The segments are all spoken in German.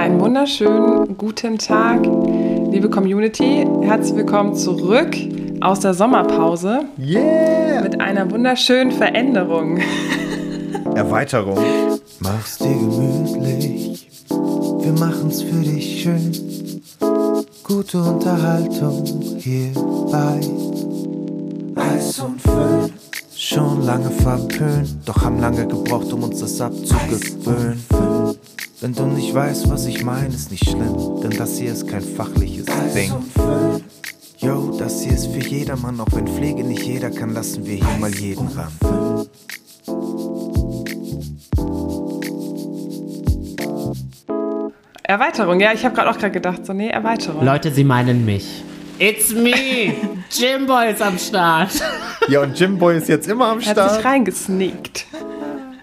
Einen wunderschönen guten Tag, liebe Community. Herzlich willkommen zurück aus der Sommerpause. Yeah! Mit einer wunderschönen Veränderung. Erweiterung. Mach's dir gemütlich, wir machen's für dich schön. Gute Unterhaltung hierbei. Eis und Föhn, schon lange verpönt, doch haben lange gebraucht, um uns das abzugewöhnen. Wenn du nicht weißt, was ich meine, ist nicht schlimm, denn das hier ist kein fachliches Ding. Yo, das hier ist für jedermann, auch wenn Pflege nicht jeder kann, lassen wir hier mal jeden ran. Erweiterung, ja, ich habe gerade gedacht, so, nee, Erweiterung. Leute, sie meinen mich. It's me! Jimboy ist am Start. Ja, und Jimboy ist jetzt immer am Start. Er hat sich reingesneakt.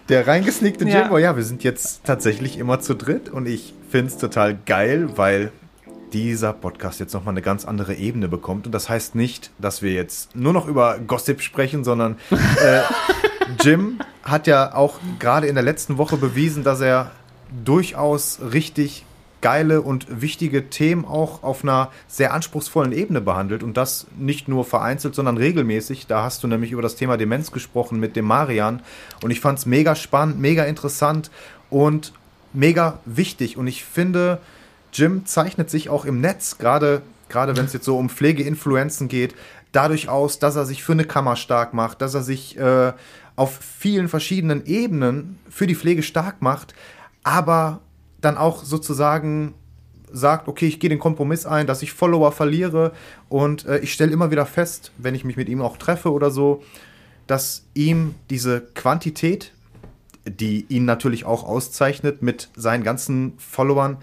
Der reingesneakte Jimboy, ja, wir sind jetzt tatsächlich immer zu dritt und ich finde es total geil, weil dieser Podcast jetzt nochmal eine ganz andere Ebene bekommt. Und das heißt nicht, dass wir jetzt nur noch über Gossip sprechen, sondern Jim hat ja auch gerade in der letzten Woche bewiesen, dass er durchaus richtig geile und wichtige Themen auch auf einer sehr anspruchsvollen Ebene behandelt und das nicht nur vereinzelt, sondern regelmäßig. Da hast du nämlich über das Thema Demenz gesprochen mit dem Marion und ich fand es mega spannend, mega interessant und mega wichtig und ich finde, Jim zeichnet sich auch im Netz, gerade wenn es jetzt so um Pflegeinfluenzen geht, dadurch aus, dass er sich für eine Kammer stark macht, dass er sich auf vielen verschiedenen Ebenen für die Pflege stark macht, aber dann auch sozusagen sagt, okay, ich gehe den Kompromiss ein, dass ich Follower verliere und ich stelle immer wieder fest, wenn ich mich mit ihm auch treffe oder so, dass ihm diese Quantität, die ihn natürlich auch auszeichnet mit seinen ganzen Followern,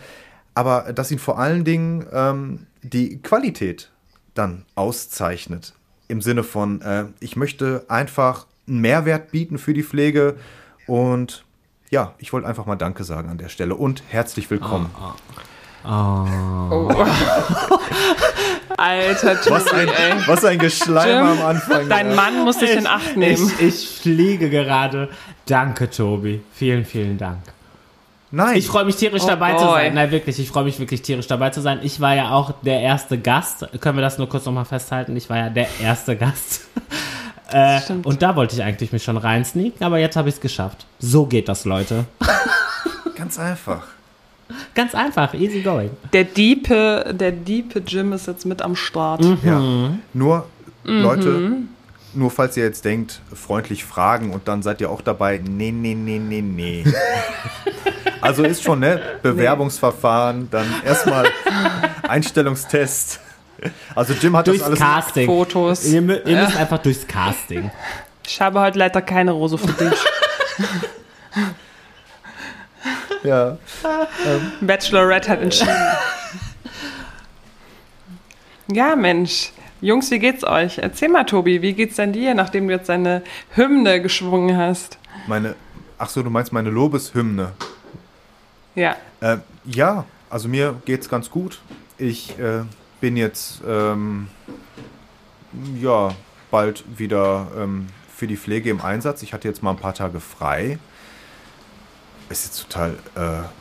aber dass ihn vor allen Dingen die Qualität dann auszeichnet. Im Sinne von, ich möchte einfach einen Mehrwert bieten für die Pflege und ja, ich wollte einfach mal Danke sagen an der Stelle und herzlich willkommen. Oh. Alter, Tobi, was ein Geschleim am Anfang. Dein Mann muss dich in Acht nehmen. Ich fliege gerade. Danke, Tobi. Vielen, vielen Dank. Nein. Ich freue mich tierisch dabei zu sein. Nein, wirklich, ich freue mich wirklich tierisch dabei zu sein. Ich war ja auch der erste Gast. Können wir das nur kurz nochmal festhalten? Ich war ja der erste Gast. Und da wollte ich eigentlich mich schon rein sneaken, aber jetzt habe ich es geschafft. So geht das, Leute. Ganz einfach. Ganz einfach, easy going. Der diepe Jim ist jetzt mit am Start. Mhm. Ja. Leute, falls ihr jetzt denkt, freundlich fragen und dann seid ihr auch dabei, nee. Also ist schon, ne? Bewerbungsverfahren, dann erstmal Einstellungstest. Also Jim hat durchs das alles... Casting. Fotos. Ihr müsst einfach durchs Casting. Ich habe heute leider keine Rose für dich. Ja. Bachelorette hat entschieden. Ja, Mensch. Jungs, wie geht's euch? Erzähl mal, Tobi, wie geht's denn dir, nachdem du jetzt deine Hymne geschwungen hast? Achso, du meinst meine Lobeshymne? Ja. Ja, also mir geht's ganz gut. Ich... bin jetzt bald wieder für die Pflege im Einsatz. Ich hatte jetzt mal ein paar Tage frei. Ist jetzt total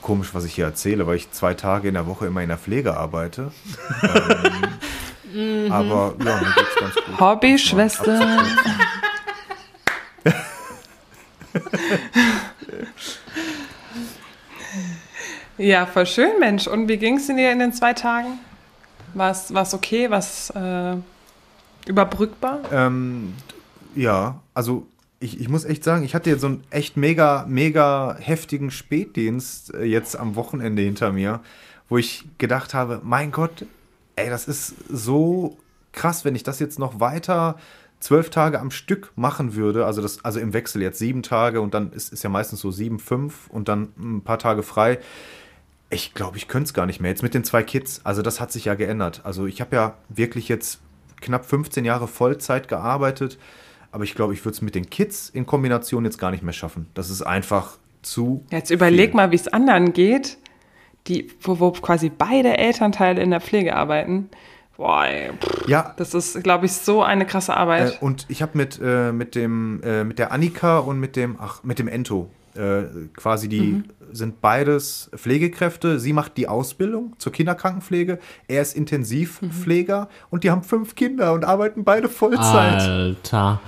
komisch, was ich hier erzähle, weil ich 2 Tage in der Woche immer in der Pflege arbeite. Aber ja, mir geht's ganz gut. Hobby, Schwester. Ja, voll schön, Mensch. Und wie ging's denn dir in den 2 Tagen? Was okay, was überbrückbar? Ja, also ich muss echt sagen, ich hatte jetzt so einen echt mega, mega heftigen Spätdienst jetzt am Wochenende hinter mir, wo ich gedacht habe, mein Gott, ey, das ist so krass, wenn ich das jetzt noch weiter 12 Tage am Stück machen würde, also im Wechsel jetzt 7 Tage und dann ist ja meistens so 7, 5 und dann ein paar Tage frei. Ich glaube, ich könnte es gar nicht mehr. Jetzt mit den 2 Kids, also das hat sich ja geändert. Also ich habe ja wirklich jetzt knapp 15 Jahre Vollzeit gearbeitet, aber ich glaube, ich würde es mit den Kids in Kombination jetzt gar nicht mehr schaffen. Das ist einfach zu Jetzt überleg viel. Mal, wie es anderen geht, wo quasi beide Elternteile in der Pflege arbeiten. Boah, ey, ja. Das ist, glaube ich, so eine krasse Arbeit. Und ich habe mit der Annika und mit dem Ento quasi die sind beides Pflegekräfte. Sie macht die Ausbildung zur Kinderkrankenpflege. Er ist Intensivpfleger und die haben 5 Kinder und arbeiten beide Vollzeit. Alter.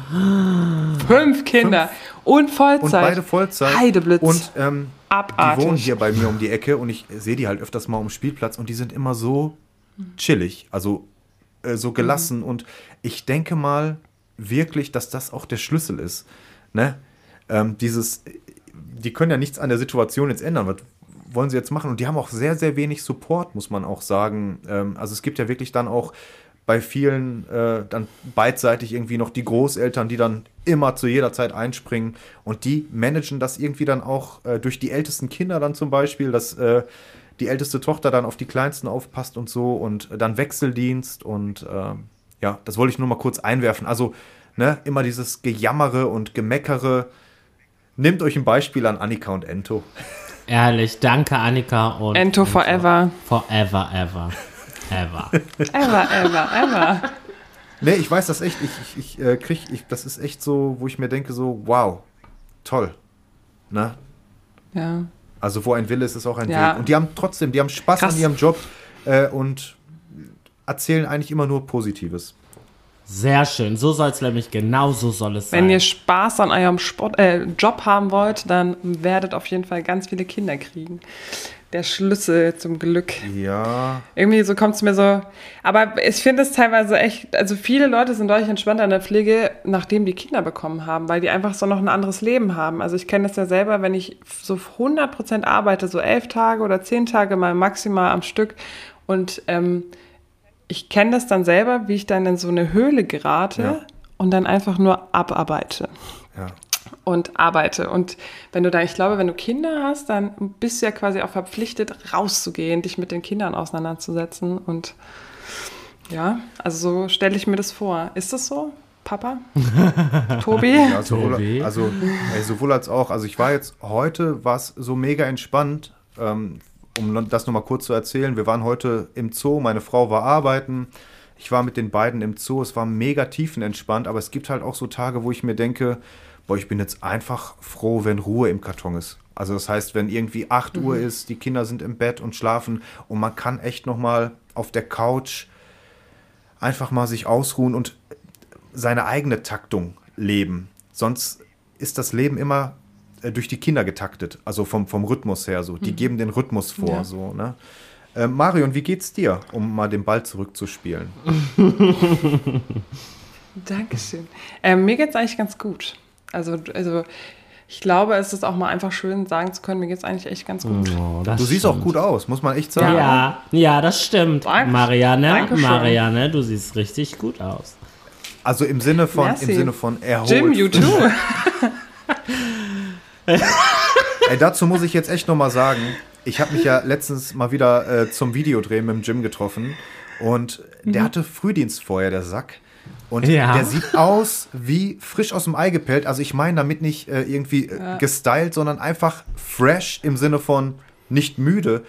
5 Kinder und Vollzeit. Und beide Vollzeit. Heideblitz. Und abartig. Die wohnen hier bei mir um die Ecke und ich sehe die halt öfters mal am Spielplatz und die sind immer so chillig, also so gelassen und ich denke mal wirklich, dass das auch der Schlüssel ist. Ne? Die können ja nichts an der Situation jetzt ändern. Was wollen sie jetzt machen? Und die haben auch sehr, sehr wenig Support, muss man auch sagen. Also es gibt ja wirklich dann auch bei vielen dann beidseitig irgendwie noch die Großeltern, die dann immer zu jeder Zeit einspringen und die managen das irgendwie dann auch durch die ältesten Kinder dann zum Beispiel, dass die älteste Tochter dann auf die Kleinsten aufpasst und so und dann Wechseldienst und ja, das wollte ich nur mal kurz einwerfen. Also, ne, immer dieses Gejammere und Gemeckere. Nehmt euch ein Beispiel an Annika und Ento. Ehrlich, danke Annika und Ento forever. Forever, ever. Ever. Ever, ever, ever. Nee, ich weiß das echt. Ich das ist echt so, wo ich mir denke so, wow, toll. Ne? Ja. Also wo ein Wille ist, ist auch ein Weg. Und die haben trotzdem, die haben Spaß an ihrem Job und erzählen eigentlich immer nur Positives. Sehr schön, so soll es nämlich, genau so soll es sein. Wenn ihr Spaß an eurem Job haben wollt, dann werdet auf jeden Fall ganz viele Kinder kriegen. Der Schlüssel zum Glück. Ja. Irgendwie so kommt es mir so, aber ich finde es teilweise echt, also viele Leute sind deutlich entspannter in der Pflege, nachdem die Kinder bekommen haben, weil die einfach so noch ein anderes Leben haben. Also ich kenne das ja selber, wenn ich so 100% arbeite, so 11 Tage oder 10 Tage mal maximal am Stück und ich kenne das dann selber, wie ich dann in so eine Höhle gerate und dann einfach nur abarbeite und arbeite. Und wenn du dann, ich glaube, wenn du Kinder hast, dann bist du ja quasi auch verpflichtet, rauszugehen, dich mit den Kindern auseinanderzusetzen. Und ja, also so stelle ich mir das vor. Ist das so, Papa? Tobi? Ja, sowohl als auch. Also ich war jetzt, heute war es so mega entspannt, um das nochmal kurz zu erzählen, wir waren heute im Zoo, meine Frau war arbeiten, ich war mit den beiden im Zoo, es war mega tiefenentspannt, aber es gibt halt auch so Tage, wo ich mir denke, boah, ich bin jetzt einfach froh, wenn Ruhe im Karton ist. Also das heißt, wenn irgendwie 8 Uhr ist, die Kinder sind im Bett und schlafen und man kann echt nochmal auf der Couch einfach mal sich ausruhen und seine eigene Taktung leben. Sonst ist das Leben immer durch die Kinder getaktet, also vom Rhythmus her so. Die geben den Rhythmus vor, so, ne? Marion, wie geht's dir, um mal den Ball zurückzuspielen? Dankeschön. Mir geht's eigentlich ganz gut. Also ich glaube, es ist auch mal einfach schön, sagen zu können, mir geht's eigentlich echt ganz gut. Oh, du siehst auch gut aus, muss man echt sagen. Ja, das stimmt. Marianne, du siehst richtig gut aus. Also im Sinne von erholt. Jim, you too. Ey, dazu muss ich jetzt echt nochmal sagen, ich habe mich ja letztens mal wieder zum Videodreh mit dem Jim getroffen und der hatte Frühdienst vorher, der Sack. Und der sieht aus wie frisch aus dem Ei gepellt. Also ich meine damit nicht irgendwie gestylt, sondern einfach fresh im Sinne von nicht müde.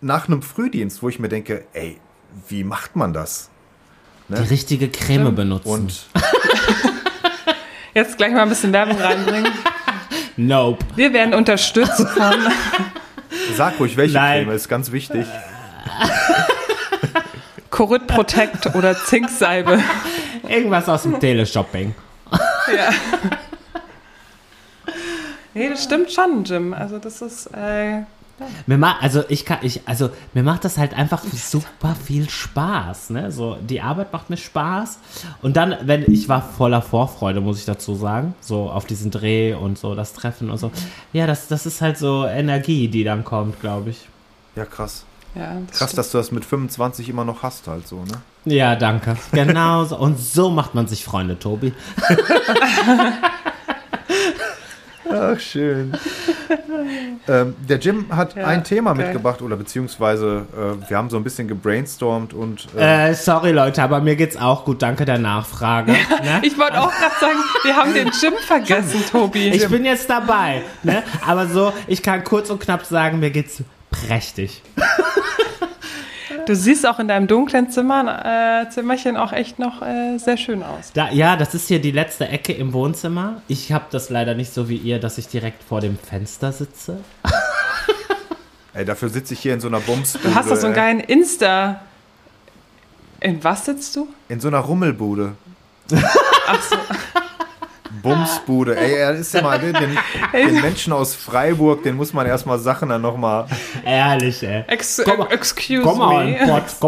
Nach einem Frühdienst, wo ich mir denke, ey, wie macht man das? Ne? Die richtige Creme benutzen. Und jetzt gleich mal ein bisschen Werbung reinbringen. Nope. Wir werden unterstützt von... Sag ruhig, welche Creme ist ganz wichtig. Corid Protect oder Zinksalbe. Irgendwas aus dem Teleshopping. Ja. Nee, das stimmt schon, Jim. Also das ist... Mir macht das halt einfach super viel Spaß, ne? So, die Arbeit macht mir Spaß. Und dann, ich war voller Vorfreude, muss ich dazu sagen, so auf diesen Dreh und so, das Treffen und so. Ja, das ist halt so Energie, die dann kommt, glaube ich. Ja, krass. Ja, krass, dass du das mit 25 immer noch hast halt so, ne? Ja, danke. Genau so. Und so macht man sich Freunde, Tobi. Ach, schön. Der Jim hat ein Thema mitgebracht, oder beziehungsweise wir haben so ein bisschen gebrainstormt und... sorry, Leute, aber mir geht's auch gut, danke der Nachfrage. Ne? Ich wollte auch gerade sagen, wir haben den Jim vergessen, Tobi. Ich bin jetzt dabei, ne? Aber so, ich kann kurz und knapp sagen, mir geht's prächtig. du siehst auch in deinem dunklen Zimmerchen auch echt noch sehr schön aus. Ja, das ist hier die letzte Ecke im Wohnzimmer. Ich habe das leider nicht so wie ihr, dass ich direkt vor dem Fenster sitze. Ey, dafür sitze ich hier in so einer Bumsbude. Du hast doch so einen geilen Insta... In was sitzt du? In so einer Rummelbude. Ach so. Bumsbude. Ey, er ist ja mal den Menschen aus Freiburg, den muss man erstmal Sachen dann nochmal. Ehrlich, ey. Komm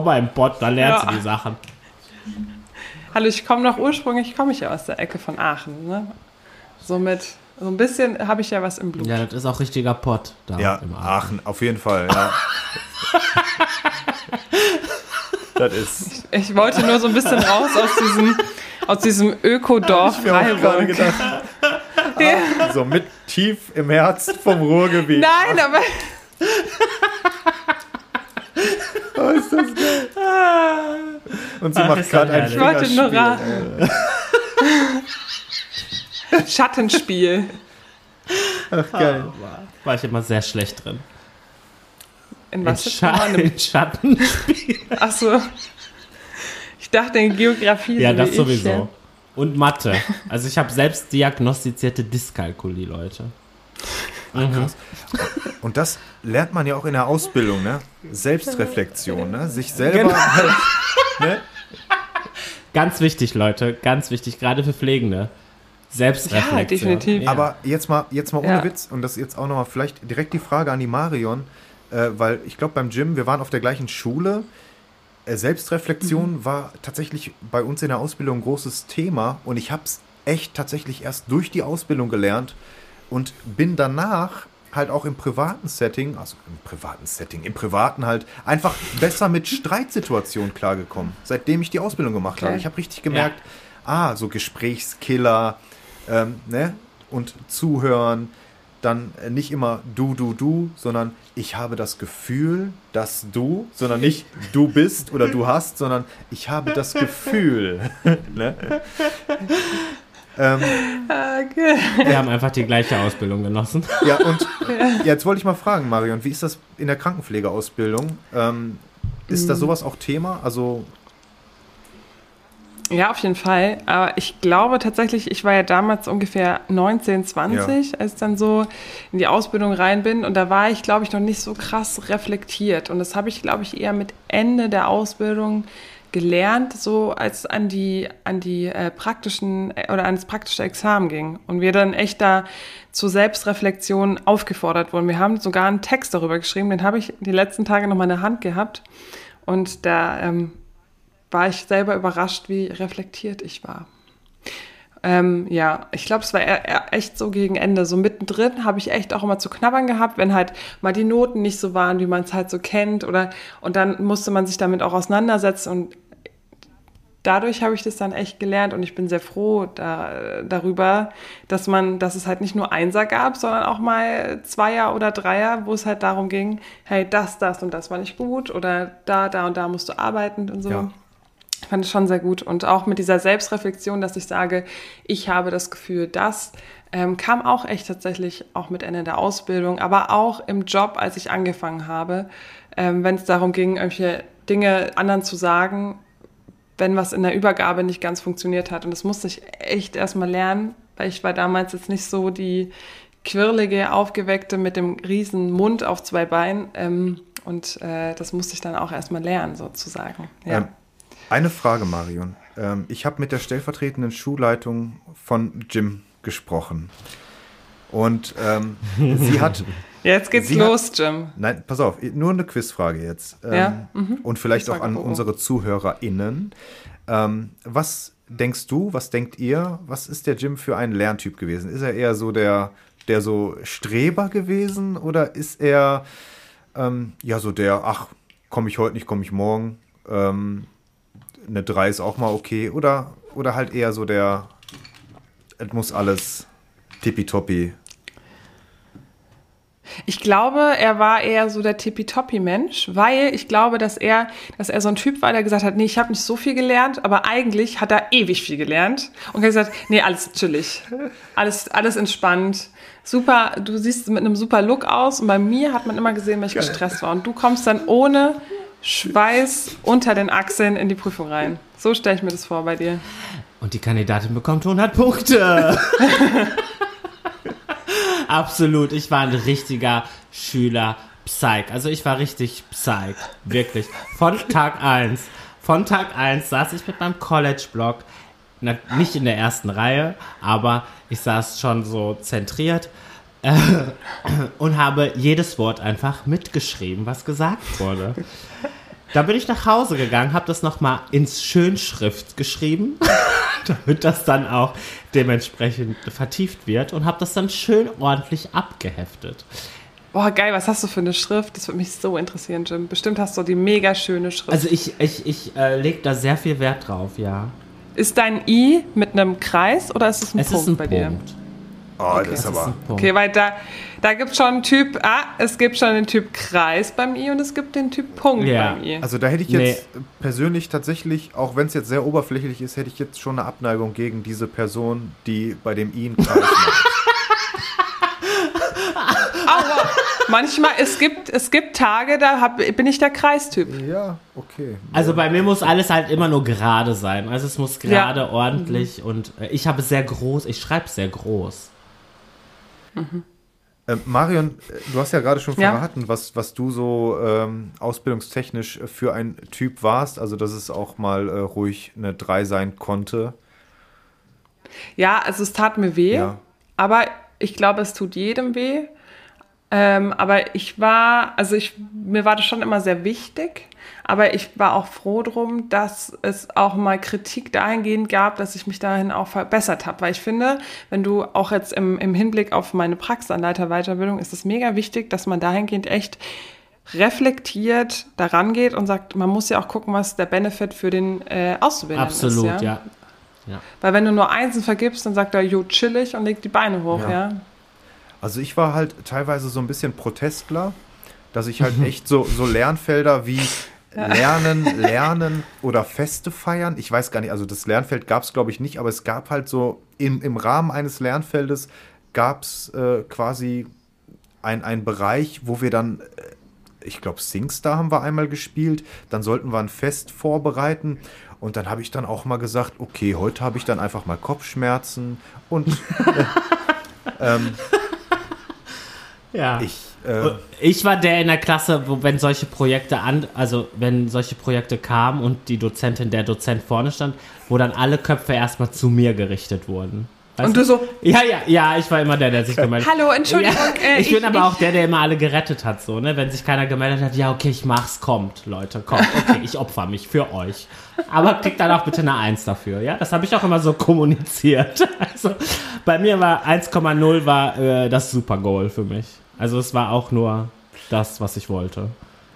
mal im Pott, dann lernst du die Sachen. Hallo, ich komme noch ursprünglich, komme ich ja aus der Ecke von Aachen. Ne? Somit, so ein bisschen habe ich ja was im Blut. Ja, das ist auch richtiger Pott da. Ja, im Aachen, auf jeden Fall, ja. Das ist. Ich wollte nur so ein bisschen raus aus diesem Ökodorf Freiburg. Ah, so mit tief im Herz vom Ruhrgebiet. Nein, aber... Oh, ist das geil. Und sie macht gerade ein Schattenspiel. Ich wollte nur Schattenspiel. Ach, geil. War ich immer sehr schlecht drin. In was? In Schattenspiel. Ach so. Ich dachte in Geografie. Ja, das sowieso. Ja. Und Mathe. Also ich habe selbst diagnostizierte Dyskalkulie, Leute. Mhm. Und das lernt man ja auch in der Ausbildung, ne? Selbstreflexion, ne? Sich selber... Genau. Halt, ne? Ganz wichtig, Leute. Ganz wichtig, gerade für Pflegende. Selbstreflexion. Ja, definitiv. Ja. Aber jetzt mal ohne Witz, und das jetzt auch nochmal vielleicht direkt die Frage an die Marion, weil ich glaube beim Jim, wir waren auf der gleichen Schule. Selbstreflexion war tatsächlich bei uns in der Ausbildung ein großes Thema und ich habe es echt tatsächlich erst durch die Ausbildung gelernt und bin danach halt auch im Privaten halt einfach besser mit Streitsituationen klargekommen, seitdem ich die Ausbildung gemacht habe. Ich habe richtig gemerkt, so Gesprächskiller, ne? Und zuhören, dann nicht immer du, sondern ich habe das Gefühl, dass du, sondern nicht du bist oder du hast, sondern ich habe das Gefühl. Ne? Okay. Wir haben einfach die gleiche Ausbildung genossen. Ja, und jetzt wollte ich mal fragen, Marion, wie ist das in der Krankenpflegeausbildung? Ist da sowas auch Thema? Also... Ja, auf jeden Fall. Aber ich glaube tatsächlich, ich war ja damals ungefähr 19, 20, als ich dann so in die Ausbildung rein bin. Und da war ich, glaube ich, noch nicht so krass reflektiert. Und das habe ich, glaube ich, eher mit Ende der Ausbildung gelernt, so als ans praktische Examen ging. Und wir dann echt da zur Selbstreflexion aufgefordert wurden. Wir haben sogar einen Text darüber geschrieben, den habe ich die letzten Tage noch mal in der Hand gehabt. Und da... war ich selber überrascht, wie reflektiert ich war. Ja, ich glaube, es war echt so gegen Ende. So mittendrin habe ich echt auch immer zu knabbern gehabt, wenn halt mal die Noten nicht so waren, wie man es halt so kennt. Und dann musste man sich damit auch auseinandersetzen. Und dadurch habe ich das dann echt gelernt. Und ich bin sehr froh darüber, dass es halt nicht nur Einser gab, sondern auch mal Zweier oder Dreier, wo es halt darum ging, hey, das und das war nicht gut. Oder da und da musst du arbeiten und so. Ja. Ich fand es schon sehr gut. Und auch mit dieser Selbstreflexion, dass ich sage, ich habe das Gefühl, das kam auch echt tatsächlich auch mit Ende der Ausbildung, aber auch im Job, als ich angefangen habe, wenn es darum ging, irgendwelche Dinge anderen zu sagen, wenn was in der Übergabe nicht ganz funktioniert hat. Und das musste ich echt erstmal lernen, weil ich war damals jetzt nicht so die quirlige, aufgeweckte mit dem riesen Mund auf zwei Beinen. Und das musste ich dann auch erstmal lernen, sozusagen. Ja. Eine Frage, Marion. Ich habe mit der stellvertretenden Schulleitung von Jim gesprochen. Und sie hat... Jetzt geht's los, Jim. Nein, pass auf, nur eine Quizfrage jetzt. Und vielleicht auch an unsere ZuhörerInnen. Was denkst du, was denkt ihr, was ist der Jim für ein Lerntyp gewesen? Ist er eher so der so Streber gewesen? Oder ist er so der, ach, komme ich heute nicht, komme ich morgen? Eine 3 ist auch mal okay. Oder halt eher so der, es muss alles tippitoppi. Ich glaube, er war eher so der Tippitoppi-Mensch, weil ich glaube, dass er so ein Typ war, der gesagt hat, nee, ich habe nicht so viel gelernt, aber eigentlich hat er ewig viel gelernt. Und er hat gesagt, nee, alles chillig, alles entspannt. Super, du siehst mit einem super Look aus. Und bei mir hat man immer gesehen, wenn ich gestresst war. Und du kommst dann ohne... Schweiß unter den Achseln in die Prüfung rein. So stelle ich mir das vor bei dir. Und die Kandidatin bekommt 100 Punkte. Absolut, ich war ein richtiger Schüler Psych. Also ich war richtig Psych, wirklich. Von Tag 1. Von Tag 1 saß ich mit meinem College-Blog, nicht in der ersten Reihe, aber ich saß schon so zentriert und habe jedes Wort einfach mitgeschrieben, was gesagt wurde. Da bin ich nach Hause gegangen, habe das nochmal ins Schönschrift geschrieben, damit das dann auch dementsprechend vertieft wird, und habe das dann schön ordentlich abgeheftet. Boah, geil, was hast du für eine Schrift? Das würde mich so interessieren, Jim. Bestimmt hast du die mega schöne Schrift. Also ich lege da sehr viel Wert drauf, ja. Ist dein I mit einem Kreis oder ist es ein Punkt bei dir? Punkt. Oh, okay, das ist aber... Okay, weil da gibt es schon einen Typ... Ah, es gibt schon den Typ Kreis beim I und es gibt den Typ Punkt beim I. Also da hätte ich jetzt persönlich tatsächlich, auch wenn es jetzt sehr oberflächlich ist, hätte ich jetzt schon eine Abneigung gegen diese Person, die bei dem I einen Kreis macht. Aber manchmal, es gibt Tage, bin ich der Kreistyp. Ja, okay. Also bei mir muss alles halt immer nur gerade sein. Also es muss gerade, ordentlich, und ich schreibe sehr groß. Mhm. Marion, du hast ja gerade schon verraten, was du so ausbildungstechnisch für ein Typ warst, also dass es auch mal ruhig eine 3 sein konnte. Ja, also es tat mir weh, aber ich glaube, es tut jedem weh. Aber mir war das schon immer sehr wichtig, aber ich war auch froh drum, dass es auch mal Kritik dahingehend gab, dass ich mich dahin auch verbessert habe, weil ich finde, wenn du auch jetzt im Hinblick auf meine Praxisanleiterweiterbildung, ist es mega wichtig, dass man dahingehend echt reflektiert daran geht und sagt, man muss ja auch gucken, was der Benefit für den Auszubildenden ist. Absolut, ja. Weil wenn du nur Einsen vergibst, dann sagt er, jo, chillig, und legt die Beine hoch, ja. Also ich war halt teilweise so ein bisschen Protestler, dass ich halt echt so Lernfelder wie Lernen oder Feste feiern. Ich weiß gar nicht, also das Lernfeld gab es, glaube ich, nicht, aber es gab halt so, im Rahmen eines Lernfeldes gab es quasi einen Bereich, wo wir dann, ich glaube, Singstar haben wir einmal gespielt, dann sollten wir ein Fest vorbereiten. Und dann habe ich dann auch mal gesagt, okay, heute habe ich dann einfach mal Kopfschmerzen und... Ja. Ich war der in der Klasse, wo, wenn solche Projekte kamen und die Dozentin, der Dozent vorne stand, wo dann alle Köpfe erstmal zu mir gerichtet wurden. Weißt und du so? Ja, ich war immer der sich gemeldet hat. Hallo, Entschuldigung. Ja, ich bin aber auch der immer alle gerettet hat, so, ne? Wenn sich keiner gemeldet hat, ja, okay, ich mach's, kommt, Leute, kommt, okay, ich opfer mich für euch. Aber kriegt dann auch bitte eine 1 dafür, ja? Das habe ich auch immer so kommuniziert. Also, bei mir war 1,0 das Super-Goal für mich. Also es war auch nur das, was ich wollte.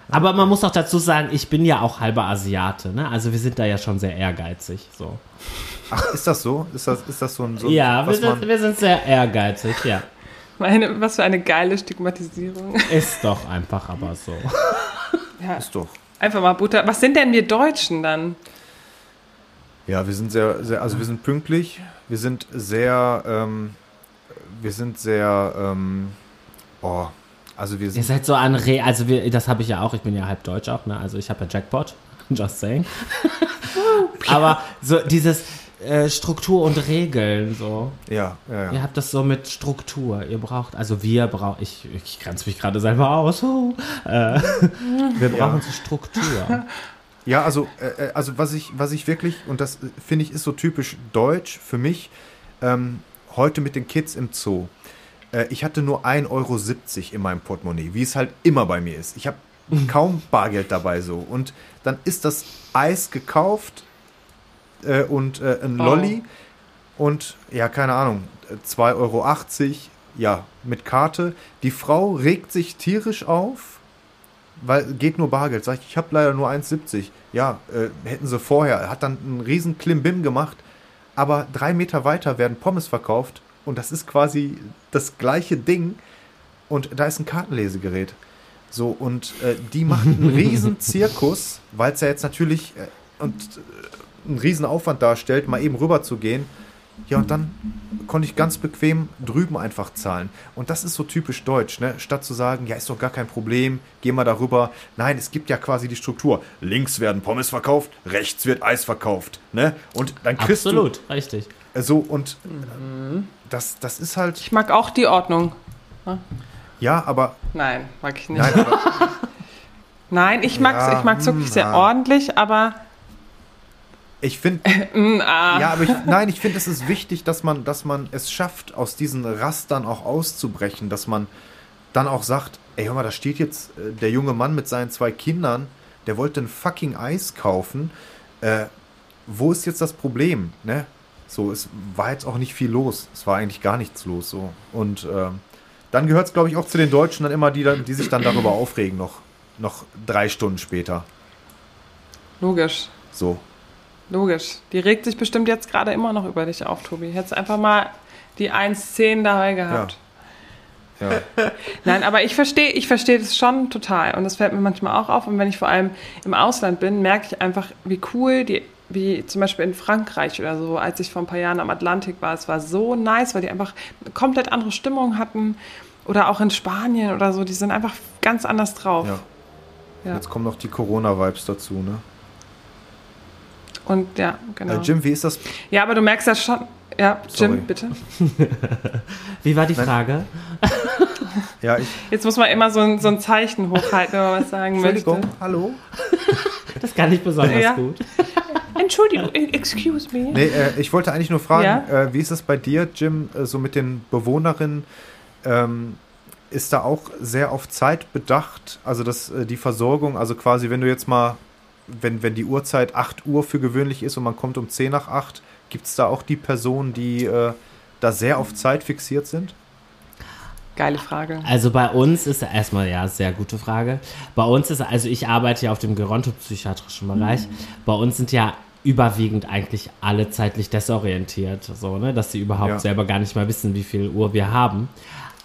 Aber man muss auch dazu sagen, ich bin ja auch halber Asiate, ne? Also wir sind da ja schon sehr ehrgeizig, so. Ach, ist das so? Ist das so ein Ja, wir sind sehr ehrgeizig, ja. Was für eine geile Stigmatisierung. Ist doch einfach aber so. Ja, ist doch. Einfach mal Butter. Was sind denn wir Deutschen dann? Ja, wir sind sehr, sehr, also wir sind pünktlich, wir sind... Ihr seid so an das habe ich ja auch, ich bin ja halb deutsch auch, ne? Also ich habe ja Jackpot, just saying. Aber so dieses Struktur und Regeln, so. Ja. Ihr habt das so mit Struktur, ich grenze mich gerade selber aus. Wir brauchen so Struktur. Ja, also was ich wirklich, und das finde ich ist so typisch deutsch für mich, heute mit den Kids im Zoo. Ich hatte nur 1,70 Euro in meinem Portemonnaie, wie es halt immer bei mir ist. Ich habe kaum Bargeld dabei so. Und dann ist das Eis gekauft und ein Lolli und, ja, keine Ahnung, 2,80 Euro, ja, mit Karte. Die Frau regt sich tierisch auf, weil geht nur Bargeld. Sag ich habe leider nur 1,70. Ja, hätten sie vorher. Hat dann einen riesen Klimbim gemacht. Aber 3 Meter weiter werden Pommes verkauft. Und das ist quasi das gleiche Ding. Und da ist ein Kartenlesegerät. So, und die machen einen riesen Zirkus, weil es ja jetzt natürlich einen riesen Aufwand darstellt, mal eben rüber zu gehen. Ja, und dann konnte ich ganz bequem drüben einfach zahlen. Und das ist so typisch deutsch, ne? Statt zu sagen, ja, ist doch gar kein Problem, geh mal darüber. Nein, es gibt ja quasi die Struktur. Links werden Pommes verkauft, rechts wird Eis verkauft, ne? Und dann kriegst absolut, du... richtig. So, und das ist halt... Ich mag auch die Ordnung. Hm? Ja, aber... Nein, mag ich nicht. Nein, aber, nein, ich mag's wirklich sehr ordentlich, aber... Ich finde, ja, aber ich finde, es ist wichtig, dass man es schafft, aus diesen Rastern auch auszubrechen, dass man dann auch sagt, ey, hör mal, da steht jetzt der junge Mann mit seinen 2 Kindern, der wollte ein fucking Eis kaufen. Wo ist jetzt das Problem? Ne? So, es war jetzt auch nicht viel los. Es war eigentlich gar nichts los. So. Und dann gehört es, glaube ich, auch zu den Deutschen dann immer, die sich dann darüber aufregen, noch 3 Stunden später. Logisch. So. Logisch. Die regt sich bestimmt jetzt gerade immer noch über dich auf, Tobi. Hättest einfach mal die 1,10 dabei gehabt. Ja. Ja. Nein, aber ich verstehe das schon total. Und das fällt mir manchmal auch auf. Und wenn ich vor allem im Ausland bin, merke ich einfach, wie cool wie zum Beispiel in Frankreich oder so, als ich vor ein paar Jahren am Atlantik war. Es war so nice, weil die einfach eine komplett andere Stimmung hatten. Oder auch in Spanien oder so. Die sind einfach ganz anders drauf. Ja. Jetzt kommen noch die Corona-Vibes dazu, ne? Und ja, genau. Jim, wie ist das? Ja, aber du merkst das schon. Ja, Jim, sorry. Bitte. Wie war die Frage? Ja, jetzt muss man immer so ein Zeichen hochhalten, wenn man was sagen Entschuldigung, möchte. Entschuldigung, hallo? Das kann ich besonders gut. Entschuldigung, excuse me. Nee, ich wollte eigentlich nur fragen, wie ist das bei dir, Jim, so mit den Bewohnerinnen? Ist da auch sehr auf Zeit bedacht? Also dass die Versorgung, also quasi, wenn du jetzt mal wenn die Uhrzeit 8 Uhr für gewöhnlich ist und man kommt um 10 nach 8, gibt es da auch die Personen, die da sehr auf Zeit fixiert sind? Geile Frage. Also bei uns ist erstmal, ja, sehr gute Frage. Bei uns ist, also ich arbeite ja auf dem gerontopsychiatrischen Bereich. Bei uns sind ja überwiegend eigentlich alle zeitlich desorientiert, so, ne, dass sie überhaupt selber gar nicht mal wissen, wie viel Uhr wir haben.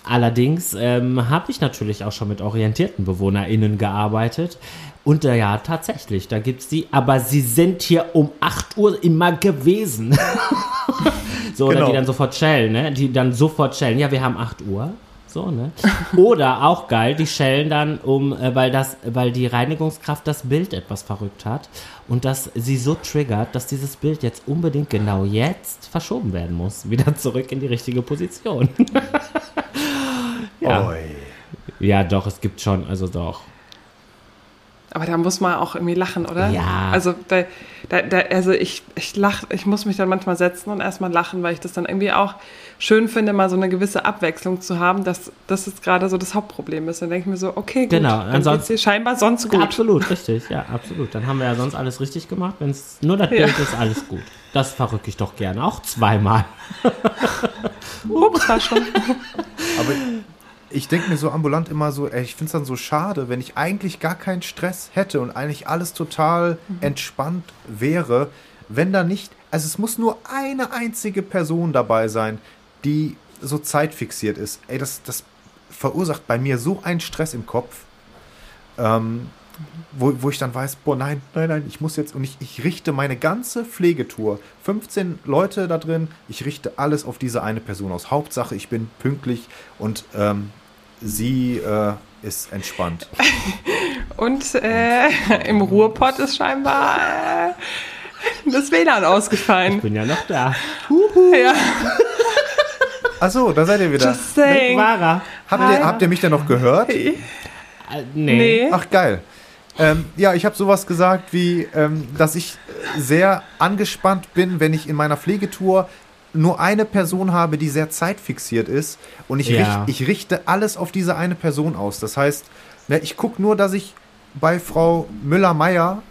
Allerdings habe ich natürlich auch schon mit orientierten BewohnerInnen gearbeitet. Und ja, tatsächlich, da gibt's die, aber sie sind hier um 8 Uhr immer gewesen. So, genau. Oder die dann sofort schellen, ne? Die dann sofort schellen, ja, wir haben 8 Uhr. So, ne? Oder auch geil, die schellen dann weil die Reinigungskraft das Bild etwas verrückt hat und dass sie so triggert, dass dieses Bild jetzt unbedingt genau jetzt verschoben werden muss. Wieder zurück in die richtige Position. Ja. Oi. Ja, doch, es gibt schon, also doch. Aber da muss man auch irgendwie lachen, oder? Ja. Also, ich lache, ich muss mich dann manchmal setzen und erstmal lachen, weil ich das dann irgendwie auch schön finde, mal so eine gewisse Abwechslung zu haben, dass das jetzt gerade so das Hauptproblem ist. Dann denke ich mir so, okay, gut, genau, dann geht es dir scheinbar sonst gut. Absolut, richtig, ja, absolut. Dann haben wir ja sonst alles richtig gemacht. Wenn es nur das Bild ist, alles gut. Das verrücke ich doch gerne, auch zweimal. Ups, war schon. Aber... Ich denke mir so ambulant immer so, ey, ich finde es dann so schade, wenn ich eigentlich gar keinen Stress hätte und eigentlich alles total entspannt wäre, wenn da nicht, also es muss nur eine einzige Person dabei sein, die so zeitfixiert ist. Ey, das verursacht bei mir so einen Stress im Kopf, wo ich dann weiß, boah, nein, ich muss jetzt, und ich richte meine ganze Pflegetour, 15 Leute da drin, ich richte alles auf diese eine Person aus. Hauptsache, ich bin pünktlich und sie ist entspannt. Und im Ruhrpott ist scheinbar das WLAN ausgefallen. Ich bin ja noch da. Ja. Ach so, da seid ihr wieder. Habt ihr mich denn noch gehört? Nee. Ach, geil. Ja, ich habe sowas gesagt wie, dass ich sehr angespannt bin, wenn ich in meiner Pflegetour nur eine Person habe, die sehr zeitfixiert ist. Und ich richte alles auf diese eine Person aus. Das heißt, ich gucke nur, dass ich bei Frau Müller-Meyer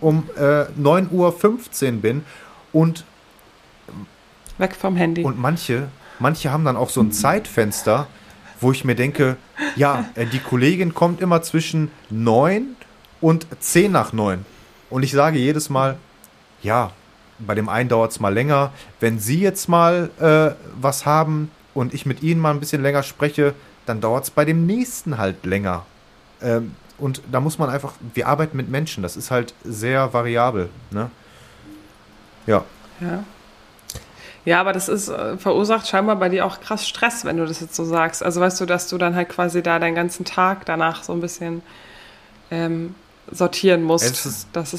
um 9:15 Uhr bin. Und weg vom Handy. Und manche haben dann auch so ein Zeitfenster, wo ich mir denke, ja, die Kollegin kommt immer zwischen 9 und 10 nach 9. Und ich sage jedes Mal, ja, bei dem einen dauert es mal länger. Wenn Sie jetzt mal was haben und ich mit Ihnen mal ein bisschen länger spreche, dann dauert es bei dem nächsten halt länger. Und da muss man einfach, wir arbeiten mit Menschen, das ist halt sehr variabel. Ne? Ja. Ja, aber das ist verursacht scheinbar bei dir auch krass Stress, wenn du das jetzt so sagst. Also weißt du, dass du dann halt quasi da deinen ganzen Tag danach so ein bisschen sortieren musst. Dass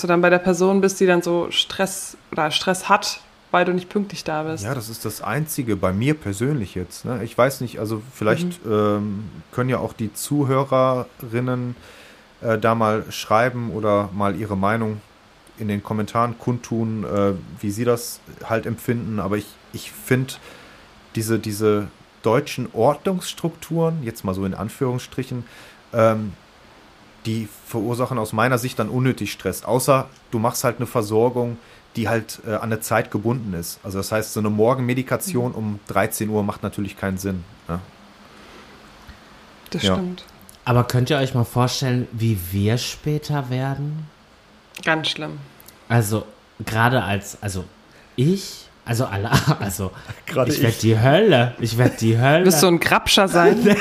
du dann bei der Person bist, die dann so Stress hat, weil du nicht pünktlich da bist. Ja, das ist das Einzige bei mir persönlich jetzt. Ne? Ich weiß nicht, also vielleicht können ja auch die Zuhörerinnen da mal schreiben oder mal ihre Meinung in den Kommentaren kundtun, wie sie das halt empfinden. Aber ich finde diese deutschen Ordnungsstrukturen, jetzt mal so in Anführungsstrichen, die verursachen aus meiner Sicht dann unnötig Stress. Außer du machst halt eine Versorgung, die halt an eine Zeit gebunden ist. Also das heißt, so eine Morgenmedikation um 13 Uhr macht natürlich keinen Sinn. Ne? Das stimmt. Aber könnt ihr euch mal vorstellen, wie wir später werden? Ganz schlimm. Also, gerade ich werde die Hölle. Ich werde die Hölle. Wirst du ein Krabscher sein? Nee,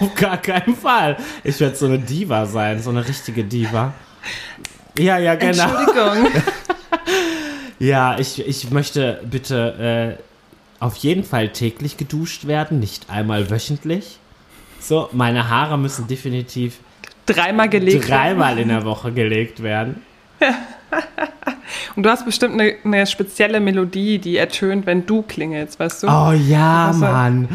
auf gar keinen Fall. Ich werde so eine Diva sein, so eine richtige Diva. Ja, genau. Entschuldigung. Ja, ich möchte bitte auf jeden Fall täglich geduscht werden, nicht einmal wöchentlich. So, meine Haare müssen definitiv dreimal in der Woche gelegt werden. Und du hast bestimmt eine spezielle Melodie, die ertönt, wenn du klingelst, weißt du? Oh ja, Mann.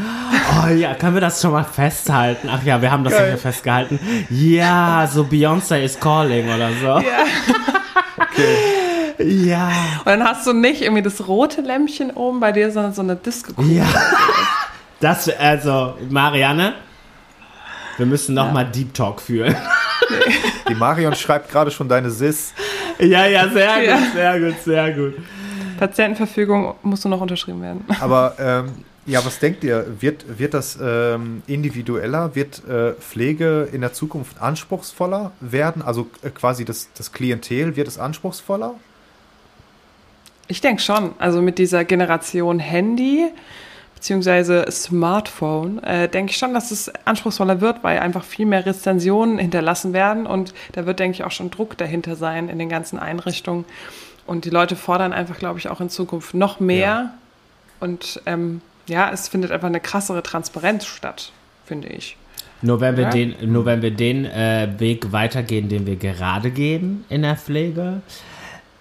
Oh ja, können wir das schon mal festhalten? Ach ja, wir haben das ja festgehalten. Ja, so Beyoncé is calling oder so. Ja. Okay. Ja. Und dann hast du nicht irgendwie das rote Lämpchen oben bei dir, sondern so eine Disco-Kugel. Ja. Das, also, Marianne, wir müssen nochmal Deep Talk führen. Die Marion schreibt gerade schon deine Sis. Ja, sehr gut. Patientenverfügung muss nur noch unterschrieben werden. Aber was denkt ihr? Wird das individueller? Wird Pflege in der Zukunft anspruchsvoller werden? Also quasi das Klientel, wird es anspruchsvoller? Ich denke schon. Also mit dieser Generation Handy beziehungsweise Smartphone, denke ich schon, dass es anspruchsvoller wird, weil einfach viel mehr Rezensionen hinterlassen werden und da wird, denke ich, auch schon Druck dahinter sein in den ganzen Einrichtungen und die Leute fordern einfach, glaube ich, auch in Zukunft noch mehr und es findet einfach eine krassere Transparenz statt, finde ich. Nur wenn wir den Weg weitergehen, den wir gerade gehen in der Pflege,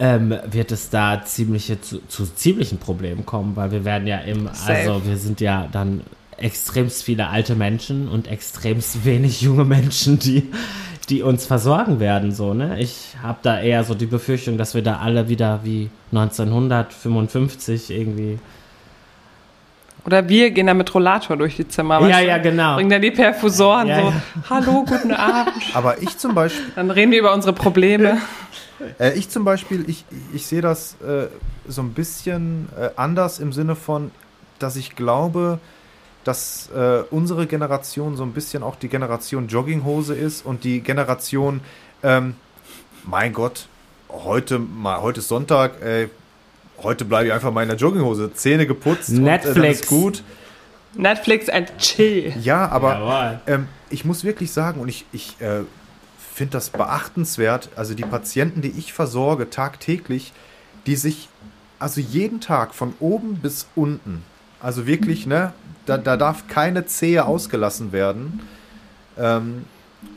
wird es da zu ziemlichen Problemen kommen, weil wir werden ja wir sind ja dann extremst viele alte Menschen und extremst wenig junge Menschen, die uns versorgen werden, so, ne? Ich habe da eher so die Befürchtung, dass wir da alle wieder wie 1955 irgendwie. Oder wir gehen da mit Rollator durch die Zimmer. Ja, genau. Bringen dann die Perfusoren hallo, guten Abend. Aber ich zum Beispiel. Dann reden wir über unsere Probleme. Ich zum Beispiel, ich sehe das so ein bisschen anders im Sinne von, dass ich glaube, dass unsere Generation so ein bisschen auch die Generation Jogginghose ist und die Generation, mein Gott, heute ist Sonntag, heute bleibe ich einfach mal in der Jogginghose, Zähne geputzt, Netflix. Und, ist gut. Netflix and chill. Ja, aber ich muss wirklich sagen, und ich finde das beachtenswert, also die Patienten, die ich versorge tagtäglich, die sich also jeden Tag von oben bis unten, also wirklich, ne, da darf keine Zehe ausgelassen werden,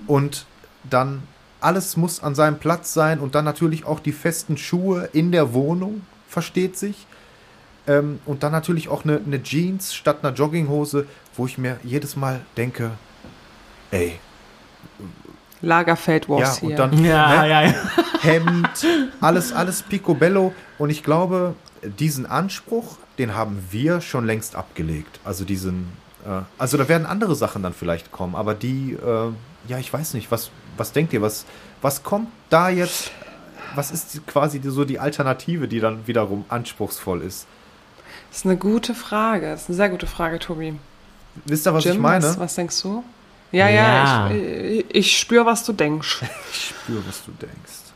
und dann alles muss an seinem Platz sein und dann natürlich auch die festen Schuhe in der Wohnung, versteht sich, und dann natürlich auch eine Jeans statt einer Jogginghose, wo ich mir jedes Mal denke, ey, Lagerfeld Wars hier. Und dann, Hemd, alles picobello. Und ich glaube, diesen Anspruch, den haben wir schon längst abgelegt. Also da werden andere Sachen dann vielleicht kommen, aber ich weiß nicht, was denkt ihr, was kommt da jetzt, was ist quasi so die Alternative, die dann wiederum anspruchsvoll ist? Das ist eine gute Frage, das ist eine sehr gute Frage, Tobi. Wisst ihr, was Jim, ich meine? Was denkst du? Ja. Ich spüre, was du denkst. Ich spüre, was du denkst.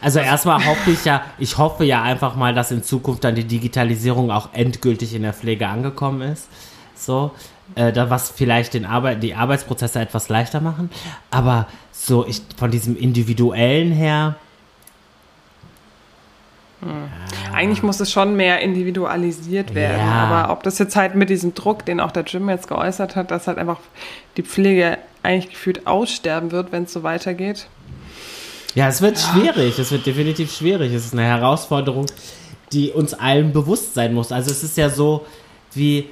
Also erstmal hoffe ich einfach mal, dass in Zukunft dann die Digitalisierung auch endgültig in der Pflege angekommen ist. So, was vielleicht die Arbeitsprozesse etwas leichter machen. Aber so von diesem Individuellen her Eigentlich muss es schon mehr individualisiert werden. Ja. Aber ob das jetzt halt mit diesem Druck, den auch der Jim jetzt geäußert hat, dass halt einfach die Pflege eigentlich gefühlt aussterben wird, wenn es so weitergeht. Ja, es wird schwierig. Es wird definitiv schwierig. Es ist eine Herausforderung, die uns allen bewusst sein muss. Also es ist ja so wie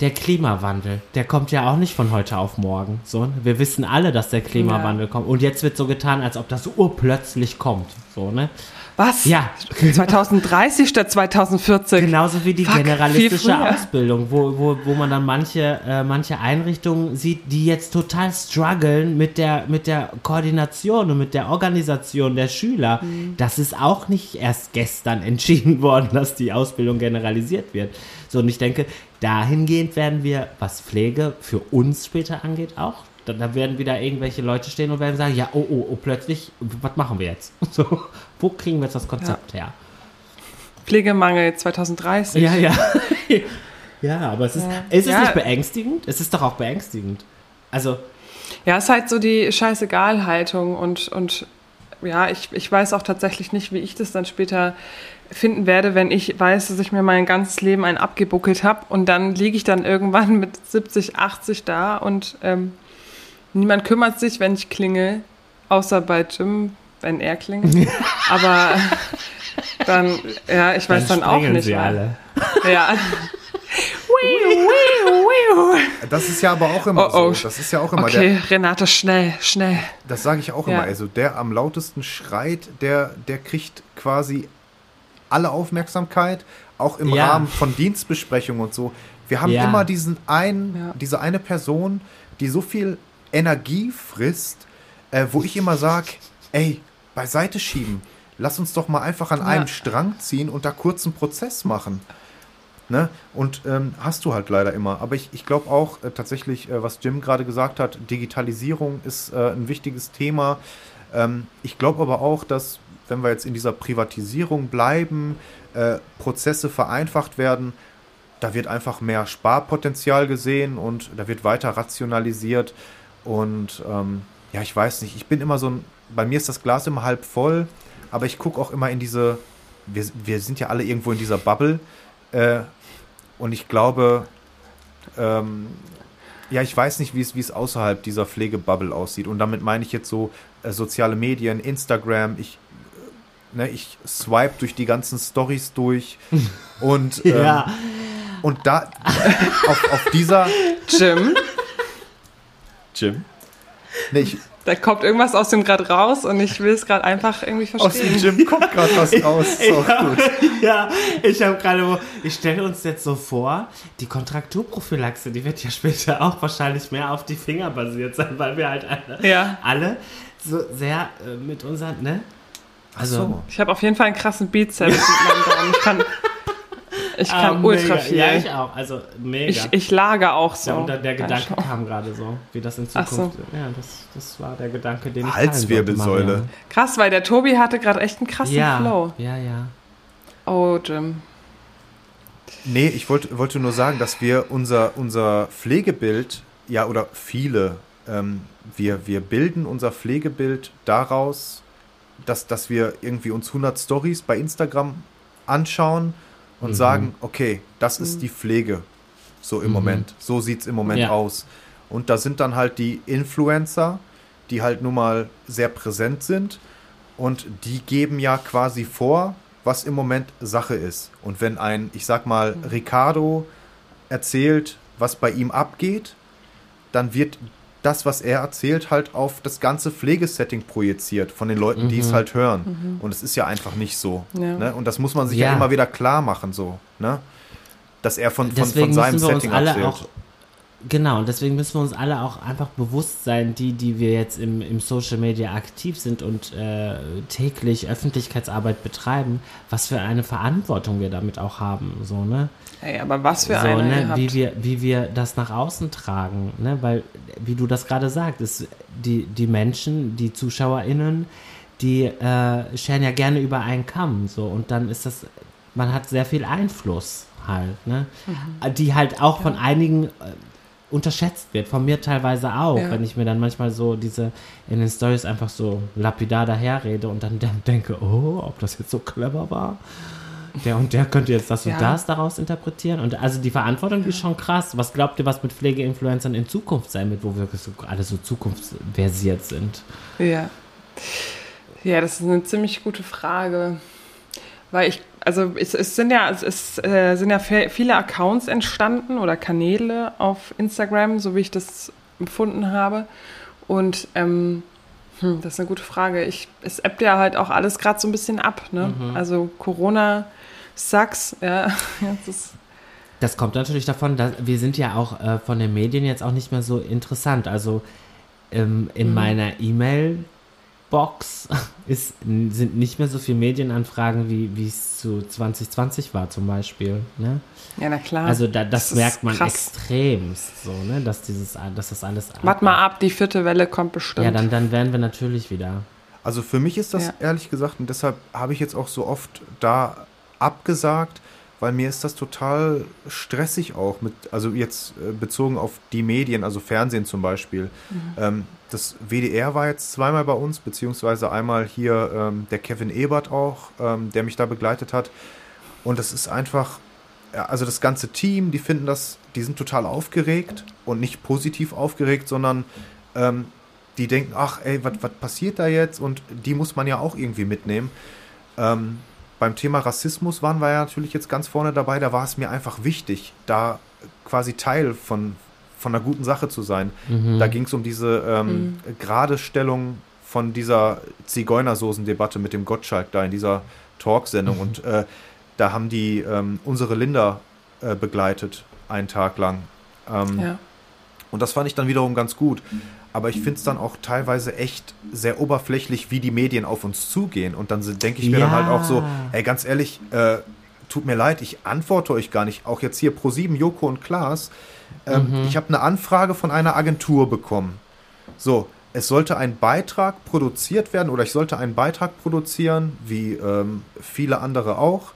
der Klimawandel. Der kommt ja auch nicht von heute auf morgen. So, wir wissen alle, dass der Klimawandel kommt. Und jetzt wird so getan, als ob das urplötzlich kommt. So, ne? Was? Ja. 2030 statt 2040. Genauso wie die generalistische Ausbildung, wo man dann manche Einrichtungen sieht, die jetzt total strugglen mit der Koordination und mit der Organisation der Schüler. Mhm. Das ist auch nicht erst gestern entschieden worden, dass die Ausbildung generalisiert wird. So, und ich denke, dahingehend werden wir, was Pflege für uns später angeht, auch da werden wieder irgendwelche Leute stehen und werden sagen, ja, oh, plötzlich, was machen wir jetzt? So, wo kriegen wir jetzt das Konzept her? Pflegemangel 2030. Ja. Ja, aber es ist, ist es nicht beängstigend? Es ist doch auch beängstigend. Also. Ja, es ist halt so die Scheißegal-Haltung und ja, ich weiß auch tatsächlich nicht, wie ich das dann später finden werde, wenn ich weiß, dass ich mir mein ganzes Leben einen abgebuckelt habe und dann liege ich dann irgendwann mit 70, 80 da und niemand kümmert sich, wenn ich klingel, außer bei Jim, wenn er klingelt. Aber dann, ja, ich weiß dann auch nicht. Sie alle. Ja. Das ist ja aber auch immer so. Das ist ja auch immer okay, der, Renate, schnell. Das sage ich auch immer. Also der am lautesten schreit, der kriegt quasi alle Aufmerksamkeit, auch im Rahmen von Dienstbesprechungen und so. Wir haben immer diese eine Person, die so viel Energie frisst, wo ich immer sage, ey, beiseite schieben. Lass uns doch mal einfach an einem Strang ziehen und da kurz einen Prozess machen. Ne? Und hast du halt leider immer. Aber ich glaube auch tatsächlich, was Jim gerade gesagt hat, Digitalisierung ist ein wichtiges Thema. Ich glaube aber auch, dass, wenn wir jetzt in dieser Privatisierung bleiben, Prozesse vereinfacht werden, da wird einfach mehr Sparpotenzial gesehen und da wird weiter rationalisiert. Und ich weiß nicht, ich bin immer so ein, bei mir ist das Glas immer halb voll, aber ich gucke auch immer in diese, wir sind ja alle irgendwo in dieser Bubble und ich glaube, ich weiß nicht, wie es außerhalb dieser Pflegebubble aussieht und damit meine ich jetzt so soziale Medien, Instagram, ich swipe durch die ganzen Storys durch und und da auf dieser Jim? Nee, da kommt irgendwas aus dem gerade raus und ich will es gerade einfach irgendwie verstehen. Aus dem Gym kommt gerade was raus. Ich stelle uns jetzt so vor, die Kontrakturprophylaxe, die wird ja später auch wahrscheinlich mehr auf die Finger basiert sein, weil wir halt alle so sehr mit unseren, ne? Also, ich habe auf jeden Fall einen krassen Bizeps mit meinem Daumen. Ich kann ultra viel. Ja, ich auch. Also mega. Ich lager auch so. Ja, und der Gedanke kam gerade so, wie das in Zukunft. So. Ja, das war der Gedanke, den ich Halswirbelsäule. Krass, weil der Tobi hatte gerade echt einen krassen Flow. Ja. Oh, Jim. Nee, ich wollte nur sagen, dass wir unser Pflegebild, oder viele, wir bilden unser Pflegebild daraus, dass wir irgendwie uns 100 Stories bei Instagram anschauen und sagen, okay, das ist die Pflege so im Moment. So sieht es im Moment aus. Und da sind dann halt die Influencer, die halt nun mal sehr präsent sind und die geben ja quasi vor, was im Moment Sache ist. Und wenn ein, ich sag mal, Riccardo erzählt, was bei ihm abgeht, dann wird das, was er erzählt, halt auf das ganze Pflegesetting projiziert von den Leuten, die es halt hören. Und es ist ja einfach nicht so. Ja. Ne? Und das muss man sich ja immer wieder klar machen, so, ne? Dass er von seinem Setting erzählt. Und deswegen müssen wir uns alle auch einfach bewusst sein, die wir jetzt im Social Media aktiv sind und täglich Öffentlichkeitsarbeit betreiben, was für eine Verantwortung wir damit auch haben, so, ne? Ey, aber was für eine, ne? Wie wir das nach außen tragen, ne? Weil, wie du das gerade sagtest, die Menschen, die ZuschauerInnen, die scheren ja gerne über einen Kamm, so, und dann ist das, man hat sehr viel Einfluss halt, ne? Die halt auch von einigen unterschätzt wird, von mir teilweise auch, ja. Wenn ich mir dann manchmal so diese in den Storys einfach so lapidar daherrede und dann denke, oh, ob das jetzt so clever war. Der und der könnte jetzt das und das daraus interpretieren. Und also die Verantwortung ist schon krass. Was glaubt ihr, was mit Pflegeinfluencern in Zukunft sein wird, wo wir alle so zukunftsversiert sind? Ja. Ja, das ist eine ziemlich gute Frage. Weil es sind ja viele Accounts entstanden oder Kanäle auf Instagram, so wie ich das empfunden habe. Und das ist eine gute Frage. Es ebbt ja halt auch alles gerade so ein bisschen ab, ne? Mhm. Also Corona sucks, ja. Das kommt natürlich davon, dass wir sind ja auch von den Medien jetzt auch nicht mehr so interessant. Also in meiner E-Mail-Box sind nicht mehr so viele Medienanfragen, wie es zu 2020 war zum Beispiel, ne? Ja, na klar. Also das merkt man extremst so, ne? Dass das alles... Warte mal ab, die vierte Welle kommt bestimmt. Ja, dann werden wir natürlich wieder. Also für mich ist das ehrlich gesagt, und deshalb habe ich jetzt auch so oft da abgesagt, weil mir ist das total stressig auch, also jetzt bezogen auf die Medien, also Fernsehen zum Beispiel. Mhm. Das WDR war jetzt zweimal bei uns, beziehungsweise einmal hier der Kevin Ebert auch, der mich da begleitet hat. Und das ist einfach... Also das ganze Team, die sind total aufgeregt und nicht positiv aufgeregt, sondern die denken, ach ey, was passiert da jetzt? Und die muss man ja auch irgendwie mitnehmen. Beim Thema Rassismus waren wir ja natürlich jetzt ganz vorne dabei, da war es mir einfach wichtig, da quasi Teil von einer guten Sache zu sein. Mhm. Da ging es um diese gerade Stellung von dieser Zigeunersoßen-Debatte mit dem Gottschalk da in dieser Talksendung und da haben die unsere Linda begleitet, einen Tag lang. Und das fand ich dann wiederum ganz gut. Aber ich finde es dann auch teilweise echt sehr oberflächlich, wie die Medien auf uns zugehen. Und dann denke ich mir dann halt auch so, ey, ganz ehrlich, tut mir leid, ich antworte euch gar nicht. Auch jetzt hier ProSieben, Joko und Klaas. Ich habe eine Anfrage von einer Agentur bekommen. So, es sollte ein Beitrag produziert werden oder ich sollte einen Beitrag produzieren, wie viele andere auch.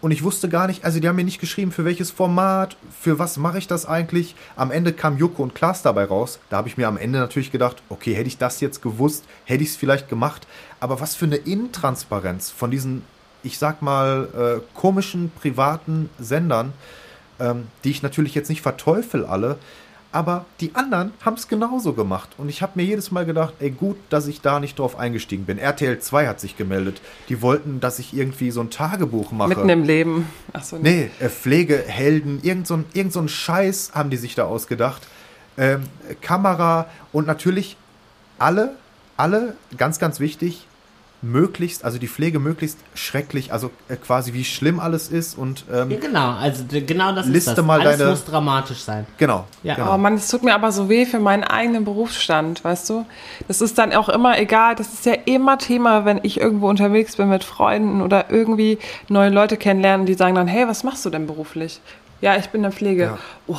Und ich wusste gar nicht, also die haben mir nicht geschrieben, für welches Format, für was mache ich das eigentlich. Am Ende kam Joko und Klaas dabei raus. Da habe ich mir am Ende natürlich gedacht, okay, hätte ich das jetzt gewusst, hätte ich es vielleicht gemacht. Aber was für eine Intransparenz von diesen, ich sag mal, komischen, privaten Sendern, die ich natürlich jetzt nicht verteufel alle, aber die anderen haben es genauso gemacht. Und ich habe mir jedes Mal gedacht, ey, gut, dass ich da nicht drauf eingestiegen bin. RTL 2 hat sich gemeldet. Die wollten, dass ich irgendwie so ein Tagebuch mache. Mitten im Leben. Ach so, nee. Nee, Pflegehelden, irgend so ein Scheiß haben die sich da ausgedacht. Kamera und natürlich alle, ganz, ganz wichtig, möglichst, also die Pflege möglichst schrecklich, also quasi wie schlimm alles ist und genau, also genau das Liste ist das. Mal alles muss dramatisch sein. Genau. Ja. Genau. Oh Mann, es tut mir aber so weh für meinen eigenen Berufsstand, weißt du? Das ist dann auch immer egal, das ist ja immer Thema, wenn ich irgendwo unterwegs bin mit Freunden oder irgendwie neue Leute kennenlernen, die sagen dann, hey, was machst du denn beruflich? Ja, ich bin in der Pflege. Ja. Oh,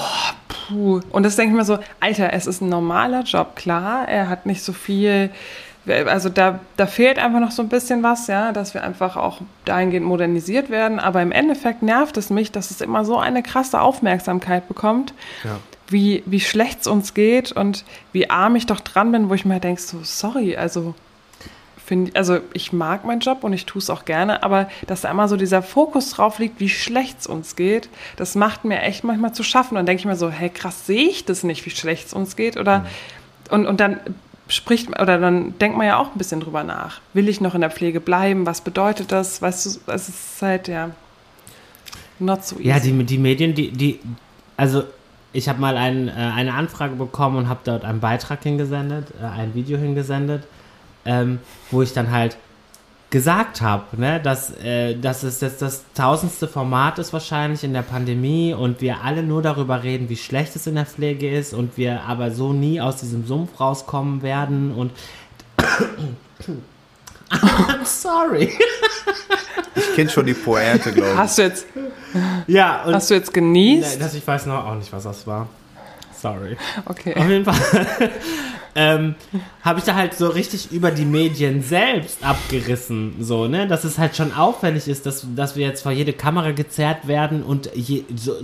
puh. Und das denke ich mir so, Alter, es ist ein normaler Job, klar, er hat nicht so viel... Also da fehlt einfach noch so ein bisschen was, ja, dass wir einfach auch dahingehend modernisiert werden. Aber im Endeffekt nervt es mich, dass es immer so eine krasse Aufmerksamkeit bekommt, wie schlecht es uns geht und wie arm ich doch dran bin, wo ich mir denke, so sorry, also ich mag meinen Job und ich tue es auch gerne, aber dass da immer so dieser Fokus drauf liegt, wie schlecht es uns geht, das macht mir echt manchmal zu schaffen. Und dann denke ich mir so, hey krass, sehe ich das nicht, wie schlecht es uns geht? Oder und dann... dann denkt man ja auch ein bisschen drüber nach. Will ich noch in der Pflege bleiben? Was bedeutet das? Weißt du, es ist halt, not so easy. Ja, die Medien, also ich habe mal eine Anfrage bekommen und habe dort einen Beitrag hingesendet, ein Video hingesendet, wo ich dann halt gesagt habe, ne, dass es jetzt das 1000. Format ist wahrscheinlich in der Pandemie und wir alle nur darüber reden, wie schlecht es in der Pflege ist und wir aber so nie aus diesem Sumpf rauskommen werden und I'm sorry. Ich kenne schon die Pointe, glaube ich. Hast du jetzt genießt? Ich weiß noch auch nicht, was das war. Sorry. Okay. Auf jeden Fall. habe ich da halt so richtig über die Medien selbst abgerissen, so, ne, dass es halt schon aufwendig ist, dass wir jetzt vor jede Kamera gezerrt werden und so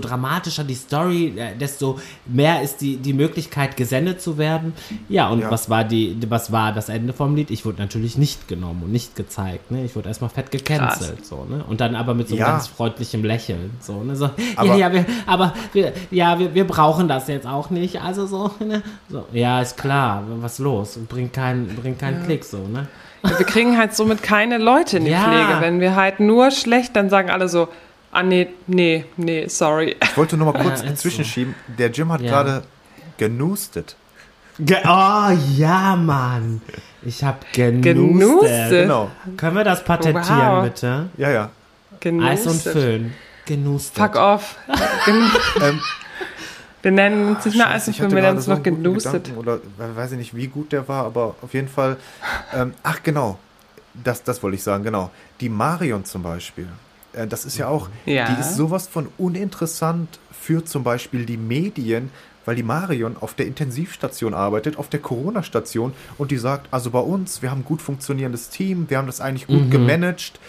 dramatischer die Story, desto mehr ist die Möglichkeit, gesendet zu werden. Ja, und ja. Was war das Ende vom Lied? Ich wurde natürlich nicht genommen und nicht gezeigt, ne, ich wurde erstmal fett gecancelt, so, ne, und dann aber mit so ganz freundlichem Lächeln, so, ne, so, wir brauchen das jetzt auch nicht, also so, ne, so, ja, ist klar, was los, bringt keinen Klick, so, ne. Ja, wir kriegen halt somit keine Leute in die Pflege, wenn wir halt nur schlecht, dann sagen alle so, nee, sorry. Ich wollte nur mal kurz inzwischen schieben, der Jim hat gerade genustet. Oh, ja, Mann. Ich hab genustet. Genau. Können wir das patentieren, bitte? Ja. Genustet. Eis und Föhn. Genustet. Fuck off. Wir nennen uns nicht mehr Eis und Föhn, wir nennen uns noch genustet. Oder weiß ich nicht, wie gut der war, aber auf jeden Fall. Genau. Das wollte ich sagen, genau. Die Marion zum Beispiel. Das ist ja auch, die ist sowas von uninteressant für zum Beispiel die Medien, weil die Marion auf der Intensivstation arbeitet, auf der Corona-Station, und die sagt, also bei uns, wir haben ein gut funktionierendes Team, wir haben das eigentlich gut gemanagt.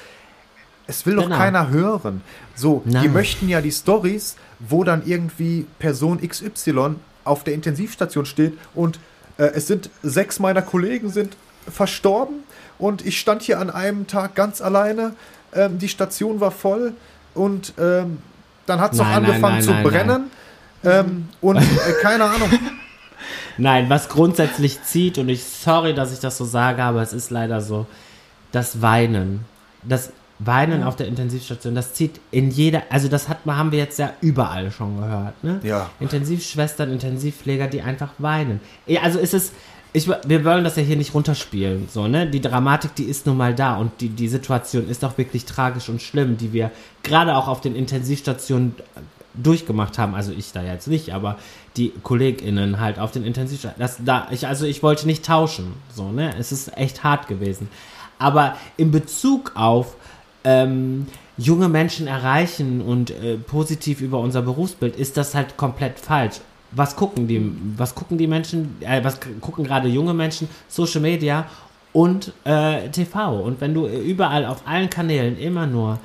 Es will doch keiner hören. So, nein. Die möchten ja die Storys, wo dann irgendwie Person XY auf der Intensivstation steht und es sind 6 meiner Kollegen sind verstorben und ich stand hier an einem Tag ganz alleine, die Station war voll und dann hat es doch angefangen zu brennen. Nein. Keine Ahnung. Nein, was grundsätzlich zieht, und sorry, dass ich das so sage, aber es ist leider so, das Weinen auf der Intensivstation, das zieht in jeder, also das haben wir jetzt ja überall schon gehört, ne? Ja. Intensivschwestern, Intensivpfleger, die einfach weinen. Also wir wollen das ja hier nicht runterspielen, so, ne? Die Dramatik, die ist nun mal da, und die Situation ist auch wirklich tragisch und schlimm, die wir gerade auch auf den Intensivstationen durchgemacht haben, also ich da jetzt nicht, aber die KollegInnen halt auf den Intensivstationen, ich wollte nicht tauschen, so, ne, es ist echt hart gewesen, aber in Bezug auf junge Menschen erreichen und positiv über unser Berufsbild ist das halt komplett falsch. Was gucken gerade junge Menschen? Social Media und TV, und wenn du überall auf allen Kanälen immer nur,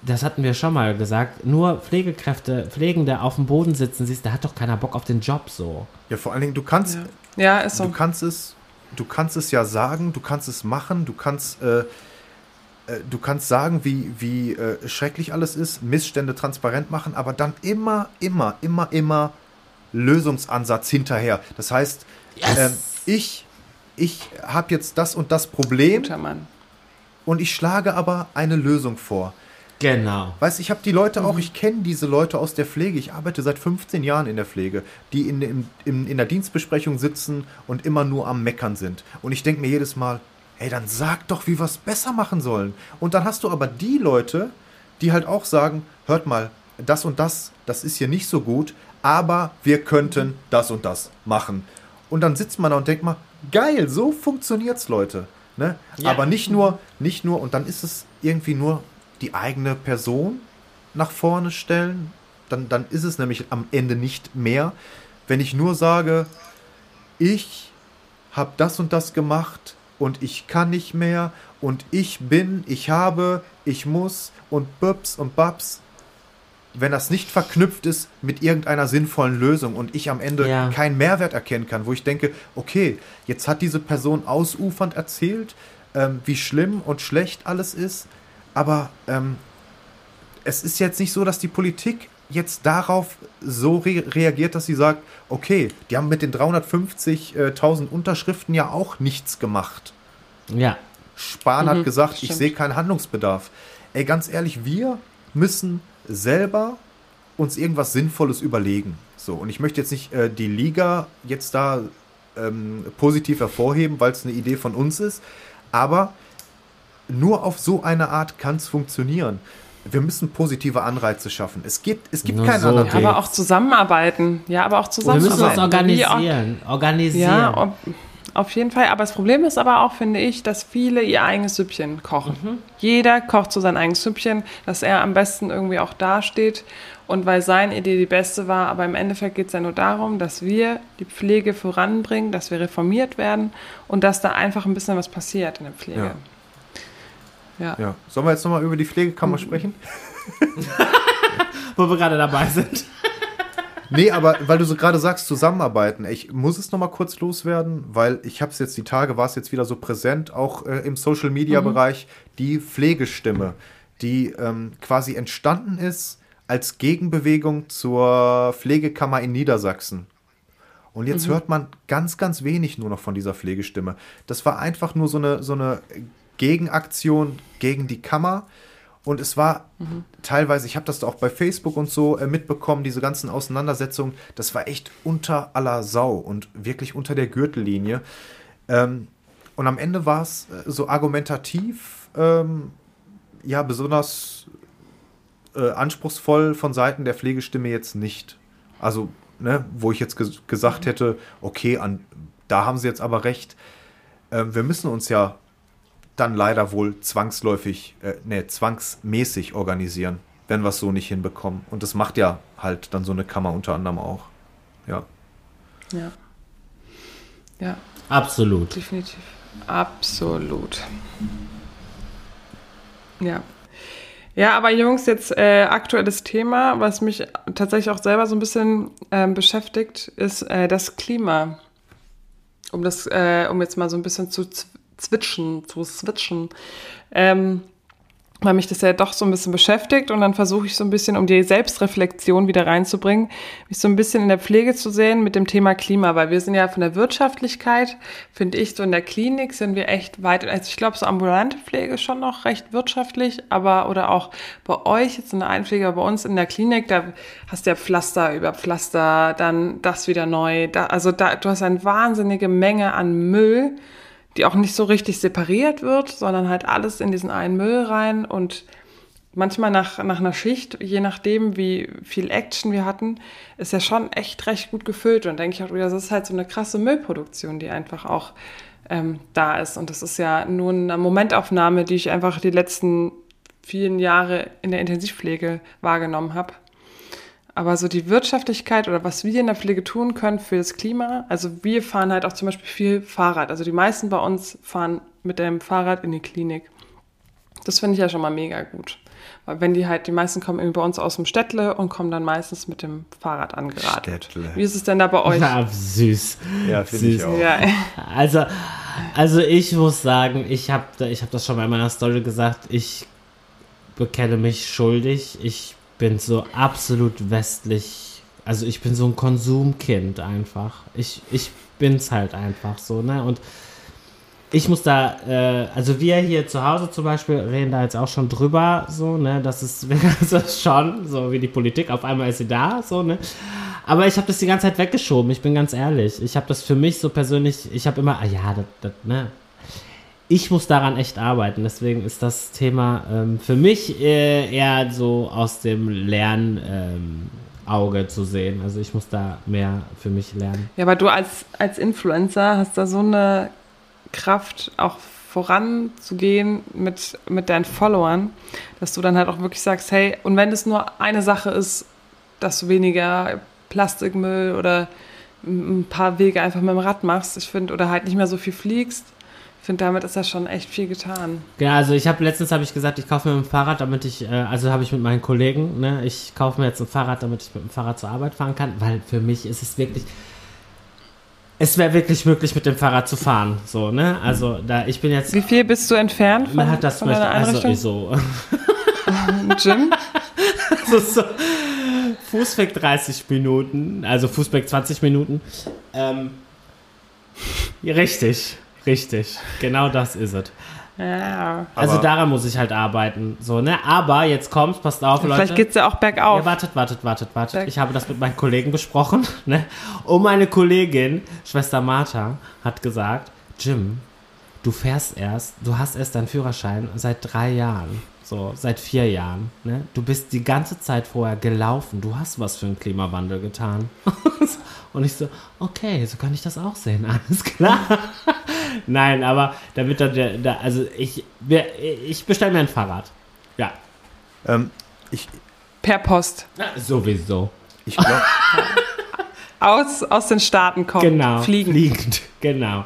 das hatten wir schon mal gesagt, nur Pflegekräfte, Pflegende auf dem Boden sitzen siehst, da hat doch keiner Bock auf den Job, so. Ja, vor allen Dingen, du kannst es ja sagen, du kannst es machen, du kannst sagen, wie schrecklich alles ist, Missstände transparent machen, aber dann immer Lösungsansatz hinterher. Das heißt, yes. Ich habe jetzt das und das Problem, guter Mann, und ich schlage aber eine Lösung vor. Genau. Weißt, ich habe die Leute auch, ich kenne diese Leute aus der Pflege, ich arbeite seit 15 Jahren in der Pflege, die in der Dienstbesprechung sitzen und immer nur am Meckern sind. Und ich denke mir jedes Mal, hey, dann sag doch, wie wir es besser machen sollen. Und dann hast du aber die Leute, die halt auch sagen, hört mal, das und das, das ist hier nicht so gut, aber wir könnten das und das machen. Und dann sitzt man da und denkt mal, geil, so funktioniert's, Leute. Ne? Ja. Aber nicht nur, und dann ist es irgendwie nur die eigene Person nach vorne stellen, dann ist es nämlich am Ende nicht mehr. Wenn ich nur sage, ich habe das und das gemacht und ich kann nicht mehr und ich muss und büps und babs, wenn das nicht verknüpft ist mit irgendeiner sinnvollen Lösung und ich am Ende keinen Mehrwert erkennen kann, wo ich denke, okay, jetzt hat diese Person ausufernd erzählt, wie schlimm und schlecht alles ist, aber es ist jetzt nicht so, dass die Politik jetzt darauf so reagiert, dass sie sagt, okay, die haben mit den 350.000 Unterschriften ja auch nichts gemacht. Ja. Spahn hat gesagt, stimmt. Ich sehe keinen Handlungsbedarf. Ey, ganz ehrlich, wir müssen selber uns irgendwas Sinnvolles überlegen. So, und ich möchte jetzt nicht die Liga jetzt da positiv hervorheben, weil es eine Idee von uns ist, aber nur auf so eine Art kann es funktionieren. Wir müssen positive Anreize schaffen. Es gibt keinen anderen Weg. Aber auch zusammenarbeiten. Wir müssen uns organisieren. Auf jeden Fall. Aber das Problem ist aber auch, finde ich, dass viele ihr eigenes Süppchen kochen. Mhm. Jeder kocht so sein eigenes Süppchen, dass er am besten irgendwie auch dasteht. Und weil seine Idee die beste war, aber im Endeffekt geht es ja nur darum, dass wir die Pflege voranbringen, dass wir reformiert werden und dass da einfach ein bisschen was passiert in der Pflege. Ja. Ja. Sollen wir jetzt nochmal über die Pflegekammer sprechen? Wo wir gerade dabei sind. Nee, aber weil du so gerade sagst, zusammenarbeiten. Ich muss es nochmal kurz loswerden, weil ich habe es jetzt, die Tage war es jetzt wieder so präsent, auch im Social-Media-Bereich, die Pflegestimme, die quasi entstanden ist als Gegenbewegung zur Pflegekammer in Niedersachsen. Und jetzt hört man ganz, ganz wenig nur noch von dieser Pflegestimme. Das war einfach nur so eine Gegenaktion gegen die Kammer. Und es war teilweise, ich habe das auch bei Facebook und so mitbekommen, diese ganzen Auseinandersetzungen, das war echt unter aller Sau und wirklich unter der Gürtellinie. Und am Ende war es so argumentativ, besonders anspruchsvoll von Seiten der Pflegestimme jetzt nicht. Also, ne, wo ich jetzt gesagt hätte, okay, da haben sie jetzt aber recht, wir müssen uns ja dann leider wohl zwangsmäßig organisieren, wenn wir es so nicht hinbekommen. Und das macht ja halt dann so eine Kammer unter anderem auch. Ja. Absolut. Definitiv. Absolut. Ja. Ja, aber Jungs, jetzt aktuelles Thema, was mich tatsächlich auch selber so ein bisschen beschäftigt, ist das Klima. Um jetzt mal so ein bisschen zu switchen, weil mich das ja doch so ein bisschen beschäftigt und dann versuche ich so ein bisschen, um die Selbstreflexion wieder reinzubringen, mich so ein bisschen in der Pflege zu sehen mit dem Thema Klima, weil wir sind ja von der Wirtschaftlichkeit, finde ich, so in der Klinik sind wir echt weit, also ich glaube so ambulante Pflege ist schon noch recht wirtschaftlich, aber oder auch bei euch jetzt in der Einpflege, bei uns in der Klinik, da hast du ja Pflaster über Pflaster, dann das wieder neu, du hast eine wahnsinnige Menge an Müll, die auch nicht so richtig separiert wird, sondern halt alles in diesen einen Müll rein und manchmal nach einer Schicht, je nachdem, wie viel Action wir hatten, ist ja schon echt recht gut gefüllt und denke ich auch wieder, das ist halt so eine krasse Müllproduktion, die einfach auch da ist und das ist ja nur eine Momentaufnahme, die ich einfach die letzten vielen Jahre in der Intensivpflege wahrgenommen habe. Aber so die Wirtschaftlichkeit oder was wir in der Pflege tun können für das Klima, also wir fahren halt auch zum Beispiel viel Fahrrad. Also die meisten bei uns fahren mit dem Fahrrad in die Klinik. Das finde ich ja schon mal mega gut. Weil wenn die meisten kommen irgendwie bei uns aus dem Städtle und kommen dann meistens mit dem Fahrrad angeradet. Städtle. Wie ist es denn da bei euch? Ja, süß. Ja, finde ich auch. Ja. Also ich muss sagen, ich hab das schon mal in meiner Story gesagt, ich bekenne mich schuldig, ich bin so absolut westlich, also ich bin so ein Konsumkind einfach. Ich bin's halt einfach so, ne? Und ich muss da, also wir hier zu Hause zum Beispiel reden da jetzt auch schon drüber, so, ne? Das ist schon so wie die Politik, auf einmal ist sie da, so, ne? Aber ich habe das die ganze Zeit weggeschoben, ich bin ganz ehrlich. Ich habe das für mich so persönlich, ich habe immer, ne? Ich muss daran echt arbeiten, deswegen ist das Thema für mich eher so aus dem Lernauge zu sehen. Also ich muss da mehr für mich lernen. Ja, aber du als Influencer hast da so eine Kraft, auch voranzugehen mit deinen Followern, dass du dann halt auch wirklich sagst, hey, und wenn es nur eine Sache ist, dass du weniger Plastikmüll oder ein paar Wege einfach mit dem Rad machst, ich finde, oder halt nicht mehr so viel fliegst, ich finde, damit ist ja schon echt viel getan. Ja, also letztens habe ich gesagt, ich kaufe mir ein Fahrrad, damit ich, also habe ich mit meinen Kollegen, ne, ich kaufe mir jetzt ein Fahrrad, damit ich mit dem Fahrrad zur Arbeit fahren kann, weil für mich ist es wirklich, es wäre wirklich möglich, mit dem Fahrrad zu fahren, so, ne, also da, ich bin jetzt... Wie viel bist du entfernt von deiner Einrichtung? Also so. Jim? Also so, Fußweg 30 Minuten, also Fußweg 20 Minuten, Richtig, genau das ist es. Ja. Also aber daran muss ich halt arbeiten. So, ne? Aber jetzt kommt's, passt auf, Leute. Vielleicht geht's ja auch bergauf. Ja, wartet. Ich habe das mit meinen Kollegen besprochen. Ne? Und meine Kollegin, Schwester Martha, hat gesagt, Jim, du hast erst deinen Führerschein seit 3 Jahren. So, seit 4 Jahren. Ne? Du bist die ganze Zeit vorher gelaufen. Du hast was für den Klimawandel getan. Und ich so, okay, so kann ich das auch sehen. Alles klar. Nein, aber damit da also ich bestelle mir ein Fahrrad. Ja. Per Post. Ja, sowieso. Ich glaube. aus den Staaten kommt. Genau. Fliegend. Genau.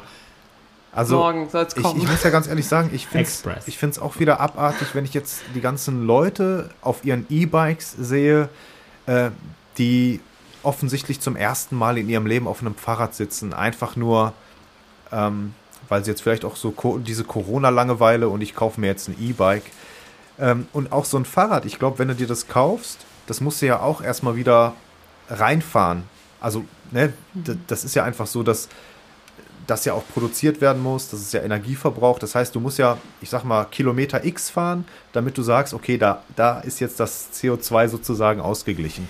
Also, morgen soll's kommen. Ich muss ja ganz ehrlich sagen, ich finde es auch wieder abartig, wenn ich jetzt die ganzen Leute auf ihren E-Bikes sehe, die offensichtlich zum ersten Mal in ihrem Leben auf einem Fahrrad sitzen. Einfach nur, weil sie jetzt vielleicht auch so diese Corona-Langeweile und ich kaufe mir jetzt ein E-Bike. Und auch so ein Fahrrad, ich glaube, wenn du dir das kaufst, das musst du ja auch erstmal wieder reinfahren. Also, ne, das ist ja einfach so, dass das ja auch produziert werden muss, das ist ja Energieverbrauch. Das heißt, du musst ja, ich sag mal, Kilometer X fahren, damit du sagst, okay, da ist jetzt das CO2 sozusagen ausgeglichen.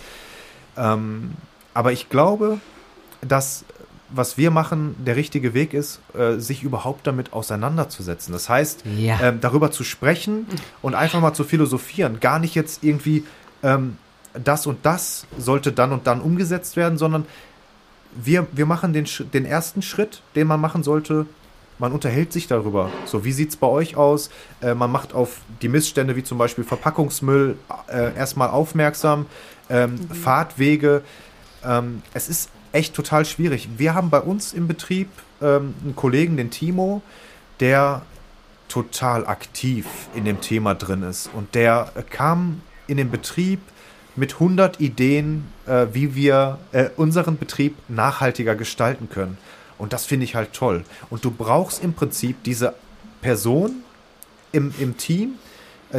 Aber ich glaube, dass, was wir machen, der richtige Weg ist, sich überhaupt damit auseinanderzusetzen. Das heißt, darüber zu sprechen und einfach mal zu philosophieren. Gar nicht jetzt irgendwie, das und das sollte dann und dann umgesetzt werden, sondern wir machen den ersten Schritt, den man machen sollte. Man unterhält sich darüber. So, wie sieht es bei euch aus? Man macht auf die Missstände wie zum Beispiel Verpackungsmüll erstmal aufmerksam, Fahrtwege. Es ist echt total schwierig. Wir haben bei uns im Betrieb einen Kollegen, den Timo, der total aktiv in dem Thema drin ist. Und der kam in den Betrieb mit 100 Ideen, wie wir unseren Betrieb nachhaltiger gestalten können. Und das finde ich halt toll. Und du brauchst im Prinzip diese Person im Team,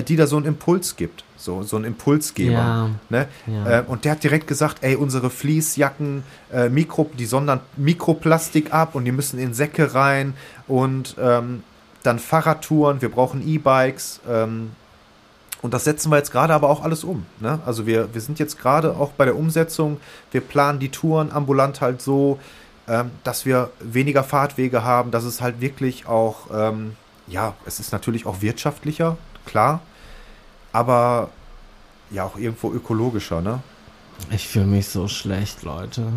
die da so einen Impuls gibt, so einen Impulsgeber. Ja, ne? Ja. Und der hat direkt gesagt, ey, unsere Fließjacken, die sondern Mikroplastik ab und die müssen in Säcke rein und dann Fahrradtouren, wir brauchen E-Bikes, und das setzen wir jetzt gerade aber auch alles um. Ne? Also wir sind jetzt gerade auch bei der Umsetzung. Wir planen die Touren ambulant halt so, dass wir weniger Fahrtwege haben. Dass es halt wirklich auch, es ist natürlich auch wirtschaftlicher, klar. Aber ja auch irgendwo ökologischer, ne? Ich fühle mich so schlecht, Leute.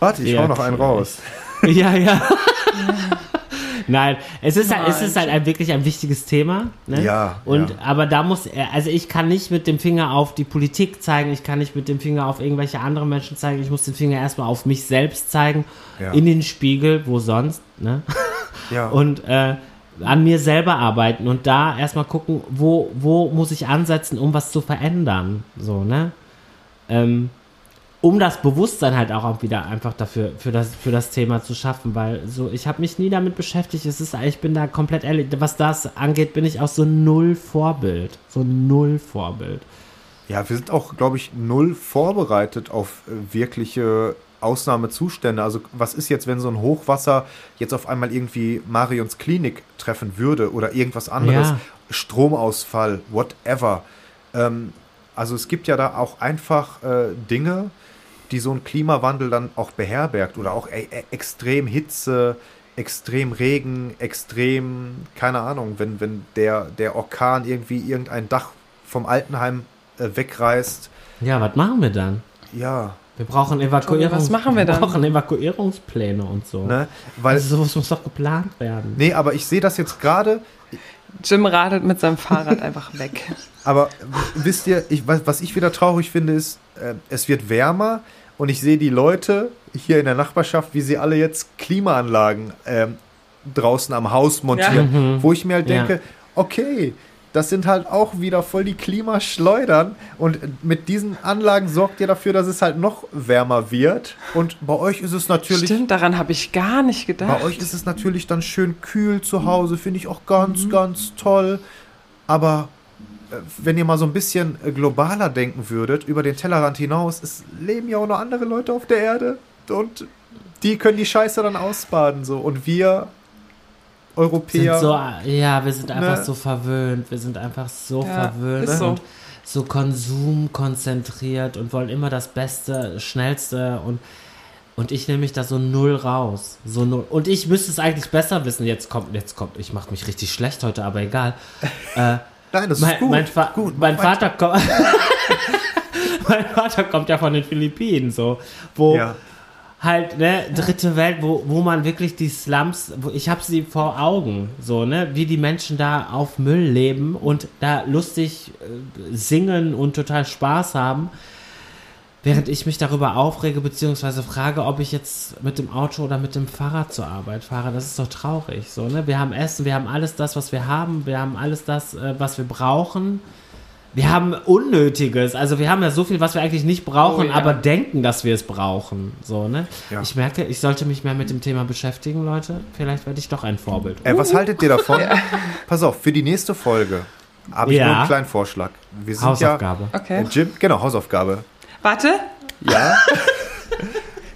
Warte, ich hau noch einen raus. Ja. Nein, es ist halt wirklich ein wichtiges Thema. Ne? Ja. Und aber da muss, also ich kann nicht mit dem Finger auf die Politik zeigen, ich kann nicht mit dem Finger auf irgendwelche anderen Menschen zeigen, ich muss den Finger erstmal auf mich selbst zeigen, in den Spiegel, wo sonst, ne? Ja. Und an mir selber arbeiten und da erstmal gucken, wo muss ich ansetzen, um was zu verändern, so, ne? Um das Bewusstsein halt auch wieder einfach dafür, für das Thema zu schaffen, weil so, ich habe mich nie damit beschäftigt, ich bin da komplett ehrlich, was das angeht, bin ich auch so null Vorbild. Ja, wir sind auch, glaube ich, null vorbereitet auf wirkliche Ausnahmezustände. Also was ist jetzt, wenn so ein Hochwasser jetzt auf einmal irgendwie Marions Klinik treffen würde oder irgendwas anderes, Stromausfall, whatever. Also es gibt ja da auch einfach Dinge, die so ein Klimawandel dann auch beherbergt oder auch extrem Hitze, extrem Regen, extrem, keine Ahnung, wenn der Orkan irgendwie irgendein Dach vom Altenheim wegreißt. Ja, was machen wir dann? Ja. Wir brauchen Evakuierungspläne und so. Ne? Weil also sowas muss doch geplant werden. Nee, aber ich sehe das jetzt gerade. Jim radelt mit seinem Fahrrad einfach weg. Aber wisst ihr, was ich wieder traurig finde, ist, es wird wärmer und ich sehe die Leute hier in der Nachbarschaft, wie sie alle jetzt Klimaanlagen draußen am Haus montieren. Ja. Wo ich mir halt denke, okay, das sind halt auch wieder voll die Klimaschleudern und mit diesen Anlagen sorgt ihr dafür, dass es halt noch wärmer wird und bei euch ist es natürlich... Stimmt, daran habe ich gar nicht gedacht. Bei euch ist es natürlich dann schön kühl zu Hause, finde ich auch ganz toll, aber... Wenn ihr mal so ein bisschen globaler denken würdet, über den Tellerrand hinaus, es leben ja auch noch andere Leute auf der Erde und die können die Scheiße dann ausbaden. So. Und wir Europäer... wir sind einfach so verwöhnt. Wir sind einfach so verwöhnt und so konsumkonzentriert und wollen immer das Beste, Schnellste und Und ich nehme mich da so null raus. So null. Und ich müsste es eigentlich besser wissen. Jetzt kommt, ich mache mich richtig schlecht heute, aber egal. Nein, das ist gut. Mein Vater kommt ja von den Philippinen, so. Wo ja. Halt, ne, dritte Welt, wo man wirklich die Slums, ich habe sie vor Augen, so, ne, wie die Menschen da auf Müll leben und da lustig singen und total Spaß haben. Während ich mich darüber aufrege, beziehungsweise frage, ob ich jetzt mit dem Auto oder mit dem Fahrrad zur Arbeit fahre, das ist doch traurig, so, ne? Wir haben Essen, wir haben alles das, was wir haben, was wir brauchen. Wir haben Unnötiges, also wir haben ja so viel, was wir eigentlich nicht brauchen, aber denken, dass wir es brauchen, so, ne? Ja. Ich merke, ich sollte mich mehr mit dem Thema beschäftigen, Leute. Vielleicht werde ich doch ein Vorbild. Was haltet ihr davon? Pass auf, für die nächste Folge habe ich nur einen kleinen Vorschlag. Wir sind Hausaufgabe. Ja, okay. Jim, genau, Hausaufgabe. Warte. Ja.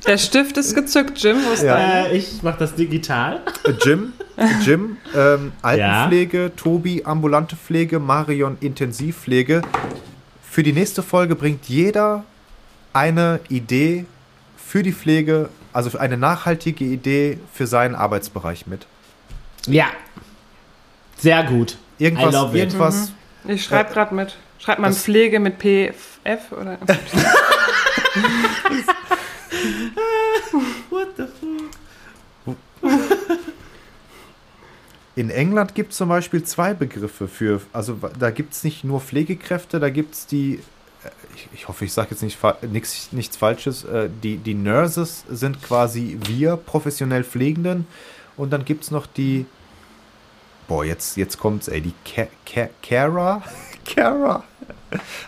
Der Stift ist gezückt, Jim. Wo ist der? Ich mache das digital. Jim, Altenpflege, ja. Tobi, ambulante Pflege, Marion, Intensivpflege. Für die nächste Folge bringt jeder eine Idee für die Pflege, also für eine nachhaltige Idee für seinen Arbeitsbereich mit. Ja. Sehr gut. Irgendwas. Mhm. Ich schreibe gerade mit. Schreibt man Pflege mit PF oder? What the fuck? In England gibt es zum Beispiel zwei Begriffe für, also da gibt es nicht nur Pflegekräfte, da gibt es die, ich hoffe, ich sage jetzt nichts Falsches, die Nurses sind quasi wir, professionell Pflegenden, und dann gibt es noch die, jetzt kommt's, ey, die Cara?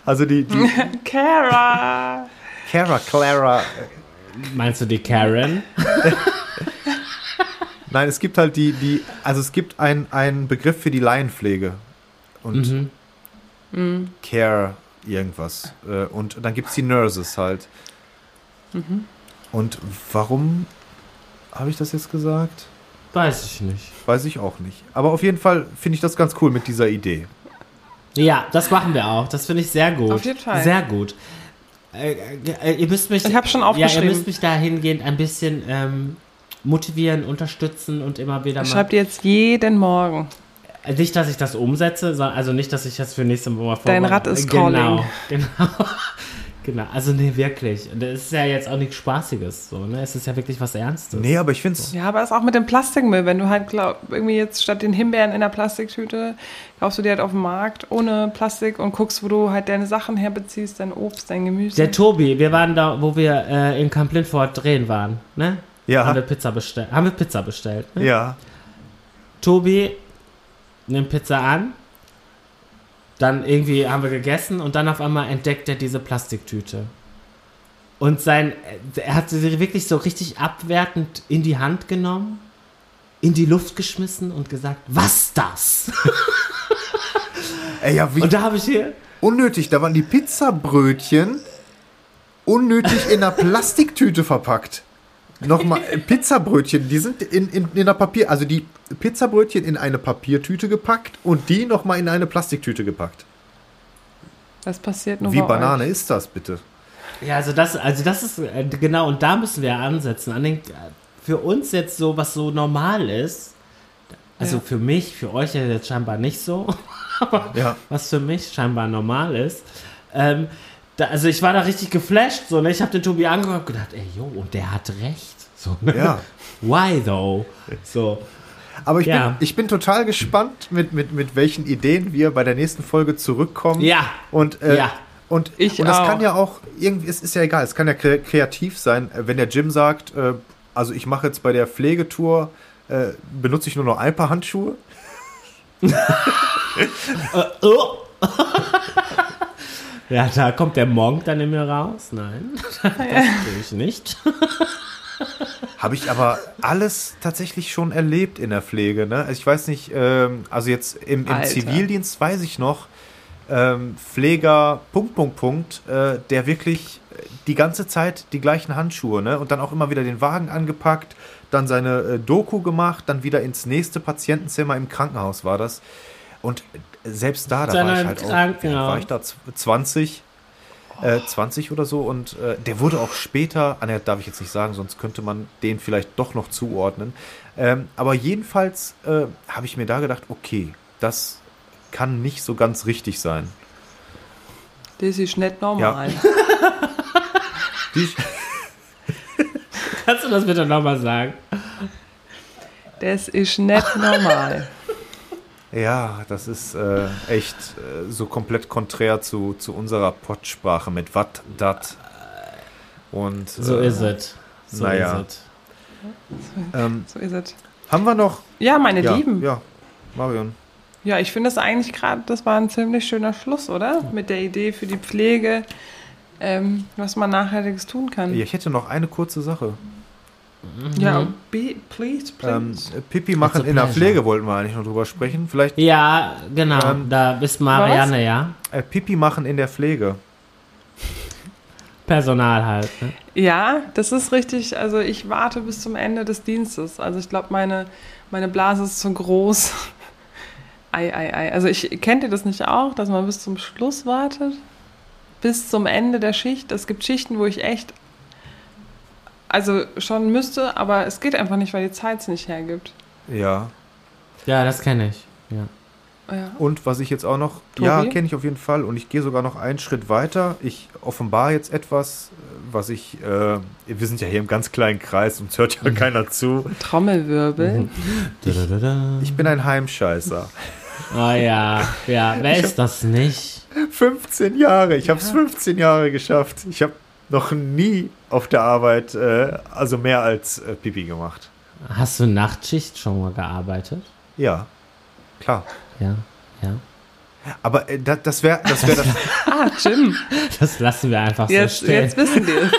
Also die Clara. Meinst du die Karen? Nein, es gibt halt also es gibt einen Begriff für die Laienpflege und Care irgendwas. Und dann gibt es die Nurses halt. Mhm. Und warum habe ich das jetzt gesagt? Weiß ich nicht. Weiß ich auch nicht. Aber auf jeden Fall finde ich das ganz cool mit dieser Idee. Ja, das machen wir auch. Das finde ich sehr gut. Auf jeden Fall. Sehr gut. Ihr müsst mich, ich habe schon aufgeschrieben. Ja, ihr müsst mich dahingehend ein bisschen motivieren, unterstützen und immer wieder mal. Schreibt ihr jetzt jeden Morgen. Nicht, dass ich das umsetze, also nicht, dass ich das für nächste Woche vorbereite. Dein Rad ist calling. Genau. Also nee, wirklich. Das ist ja jetzt auch nichts Spaßiges, so, ne? Es ist ja wirklich was Ernstes. Nee, aber ich find's... Ja, aber es ist auch mit dem Plastikmüll, wenn du halt irgendwie jetzt statt den Himbeeren in der Plastiktüte kaufst du die halt auf dem Markt ohne Plastik und guckst, wo du halt deine Sachen herbeziehst, dein Obst, dein Gemüse. Der Tobi, wir waren da, wo wir in Camp Lindford drehen waren, ne? Ja. Haben wir Pizza bestellt, ne? Ja. Tobi nimmt Pizza an. Dann irgendwie haben wir gegessen und dann auf einmal entdeckt er diese Plastiktüte. Und er hat sie wirklich so richtig abwertend in die Hand genommen, in die Luft geschmissen und gesagt, was das? Ey, ja, wie? Und da habe ich hier... Unnötig, da waren die Pizzabrötchen unnötig in einer Plastiktüte verpackt. Nochmal, Pizzabrötchen, die sind in einer Papier... Also die Pizzabrötchen in eine Papiertüte gepackt und die nochmal in eine Plastiktüte gepackt. Das passiert nur. Wie Banane euch. Ist das, bitte? Ja, also das ist... Genau, und da müssen wir ansetzen. Für uns jetzt so, was so normal ist, also ja. Für mich, für euch ja jetzt scheinbar nicht so, aber ja. Was für mich scheinbar normal ist, also ich war da richtig geflasht, so, ne? Ich habe den Tobi angeguckt und gedacht, ey, jo, und der hat recht. So, ne? Ja. Why though? So. Aber ich bin total gespannt, mit welchen Ideen wir bei der nächsten Folge zurückkommen. Ja. Und das kann ja auch irgendwie, es ist ja egal, es kann ja kreativ sein, wenn der Jim sagt, also ich mache jetzt bei der Pflegetour, benutze ich nur noch ein paar Handschuhe. Oh. Ja, da kommt der Monk dann in mir raus. Nein, das tue ich nicht. Habe ich aber alles tatsächlich schon erlebt in der Pflege. Ne? Also ich weiß nicht, also jetzt im Zivildienst weiß ich noch, Pfleger, .. Der wirklich die ganze Zeit die gleichen Handschuhe, ne? Und dann auch immer wieder den Wagen angepackt, dann seine Doku gemacht, dann wieder ins nächste Patientenzimmer im Krankenhaus war das. Und selbst da war ich da 20. 20 oder so. Und der wurde auch später, darf ich jetzt nicht sagen, sonst könnte man den vielleicht doch noch zuordnen. Aber jedenfalls habe ich mir da gedacht, okay, das kann nicht so ganz richtig sein. Das ist nicht normal. Ja. Kannst du das bitte nochmal sagen? Das ist nicht normal. Ja, das ist echt so komplett konträr zu unserer Pottsprache mit wat, dat. Und so ist es. So naja. Is so ist es. Haben wir noch? Ja, meine Lieben. Ja, Marion. Ja, ich finde das eigentlich gerade, das war ein ziemlich schöner Schluss, oder? Mit der Idee für die Pflege, was man Nachhaltiges tun kann. Ja, ich hätte noch eine kurze Sache. Mhm. Ja, please. Pipi machen in der Pflege wollten wir eigentlich noch drüber sprechen. Vielleicht. Ja, genau, da bist Marianne, was? Ja. Pipi machen in der Pflege. Personal halt. Ne? Ja, das ist richtig. Also ich warte bis zum Ende des Dienstes. Also ich glaube, meine Blase ist zu groß. Ei. Also kennt ihr das nicht auch, dass man bis zum Schluss wartet? Bis zum Ende der Schicht? Es gibt Schichten, wo ich echt schon müsste, aber es geht einfach nicht, weil die Zeit es nicht hergibt. Ja. Ja, das kenne ich. Ja. Und was ich jetzt auch noch... Tobi? Ja, kenne ich auf jeden Fall. Und ich gehe sogar noch einen Schritt weiter. Ich offenbare jetzt etwas, was ich... wir sind ja hier im ganz kleinen Kreis und es hört ja keiner zu. Trommelwirbel. Ich bin ein Heimscheißer. Oh ja. Wer ist das nicht? 15 Jahre. Ich habe es 15 Jahre geschafft. Ich habe noch nie auf der Arbeit mehr als Pipi gemacht. Hast du Nachtschicht schon mal gearbeitet? Ja, klar. Ja. Aber das wäre... Das Jim. Das lassen wir einfach jetzt, so stehen. Jetzt wissen wir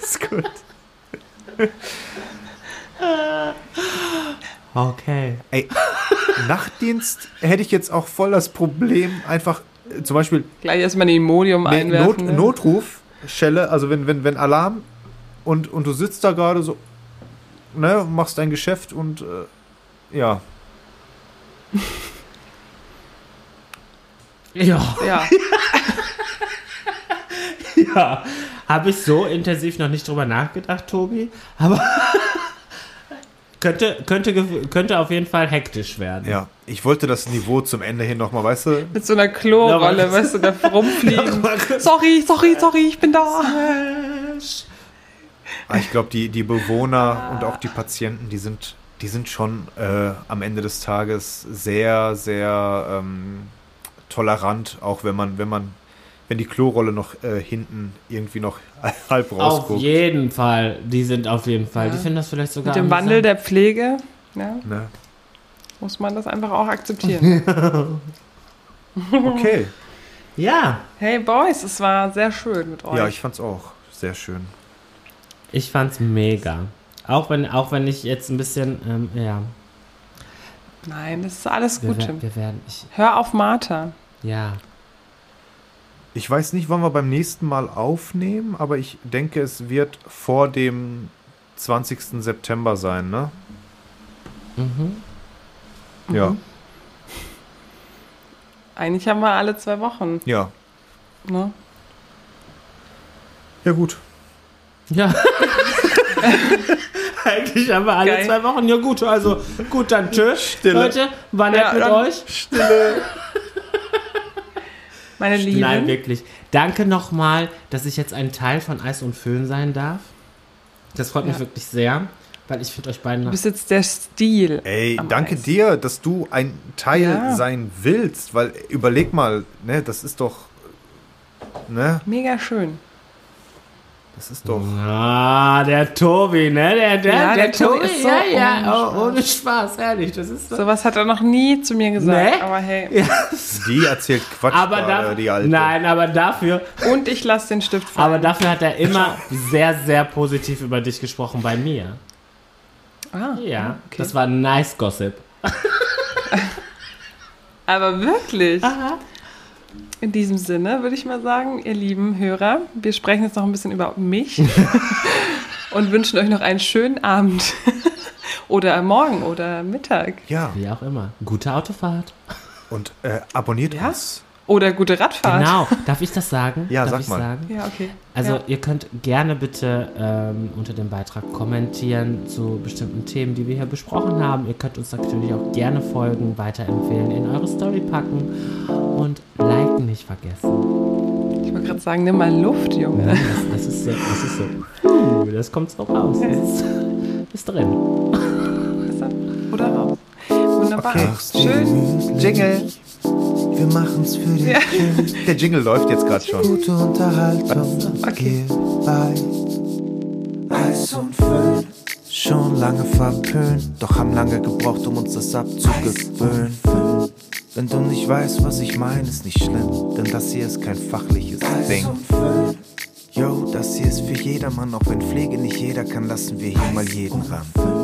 es. Ist gut. Okay. Ey, Nachtdienst hätte ich jetzt auch voll das Problem, einfach zum Beispiel... Gleich erstmal ein Imodium einwerfen. Notrufschelle, also wenn Alarm und du sitzt da gerade so, ne, machst dein Geschäft und Ja. Ja, habe ich so intensiv noch nicht drüber nachgedacht, Tobi, aber... Könnte auf jeden Fall hektisch werden. Ja, ich wollte das Niveau zum Ende hin nochmal, weißt du? Mit so einer Klorolle, weißt du, da rumfliegen. Sorry, ich bin da. Ich glaube, die Bewohner und auch die Patienten, die sind schon am Ende des Tages sehr, sehr tolerant, auch wenn die Klorolle noch hinten irgendwie noch halb rausguckt. Auf jeden Fall. Die finden das vielleicht sogar... Mit dem Wandel der Pflege, ne? Muss man das einfach auch akzeptieren. Okay. Ja. Hey Boys, es war sehr schön mit euch. Ja, ich fand's auch sehr schön. Ich fand's mega. Auch wenn ich jetzt ein bisschen, Nein, das ist alles gut, Jim. Hör auf Martha. Ja. Ich weiß nicht, wann wir beim nächsten Mal aufnehmen, aber ich denke, es wird vor dem 20. September sein, ne? Mhm. Ja. Eigentlich haben wir alle 2 Wochen. Ja. Ne? Ja, gut. Ja. Eigentlich haben wir alle 2 Wochen. Ja, gut, also gut, dann tschüss. Stille. Leute, war nett mit euch. Stille. Meine Lieben. Nein, wirklich. Danke nochmal, dass ich jetzt ein Teil von Eis und Föhn sein darf. Das freut mich wirklich sehr, weil ich finde euch beiden... Du bist jetzt der Stil. Ey, danke dir, dass du ein Teil sein willst, weil überleg mal, ne, das ist doch... Ne? Mega schön. Das ist doch... Ah, der Tobi, ne? Der Tobi ist so ohne Spaß, ehrlich. Das ist so. Sowas hat er noch nie zu mir gesagt, aber hey. Ja. Die erzählt Quatsch, die Alte. Nein, aber dafür... Und ich lasse den Stift fallen. Aber dafür hat er immer sehr, sehr positiv über dich gesprochen bei mir. Ah, ja, okay. Das war nice Gossip. Aber wirklich? Aha. In diesem Sinne würde ich mal sagen, ihr lieben Hörer, wir sprechen jetzt noch ein bisschen über mich und wünschen euch noch einen schönen Abend oder morgen oder Mittag. Ja. Wie auch immer. Gute Autofahrt. Und abonniert uns Oder gute Radfahrt. Genau, darf ich das sagen? Ja, darf ich mal sagen? Ja, okay. Also ihr könnt gerne bitte unter dem Beitrag kommentieren zu bestimmten Themen, die wir hier besprochen haben. Ihr könnt uns natürlich auch gerne folgen, weiterempfehlen, in eure Story packen und liken nicht vergessen. Ich wollte gerade sagen, nimm mal Luft, Junge. Ja, das ist so, das kommt auch raus. Okay. Ist drin. Oder raus. Wunderbar. Okay. Schön. Jingle. Wir machen's für dich. Ja. Der Jingle läuft jetzt gerade schon. Gute Unterhaltung. Okay. Bei Eis und Föhn. Schon lange verpönt. Doch haben lange gebraucht, um uns das abzugewöhnen. Wenn du nicht weißt, was ich meine, ist nicht schlimm. Denn das hier ist kein fachliches Ding. Yo, das hier ist für jedermann. Auch wenn Pflege nicht jeder kann, lassen wir hier mal jeden ran.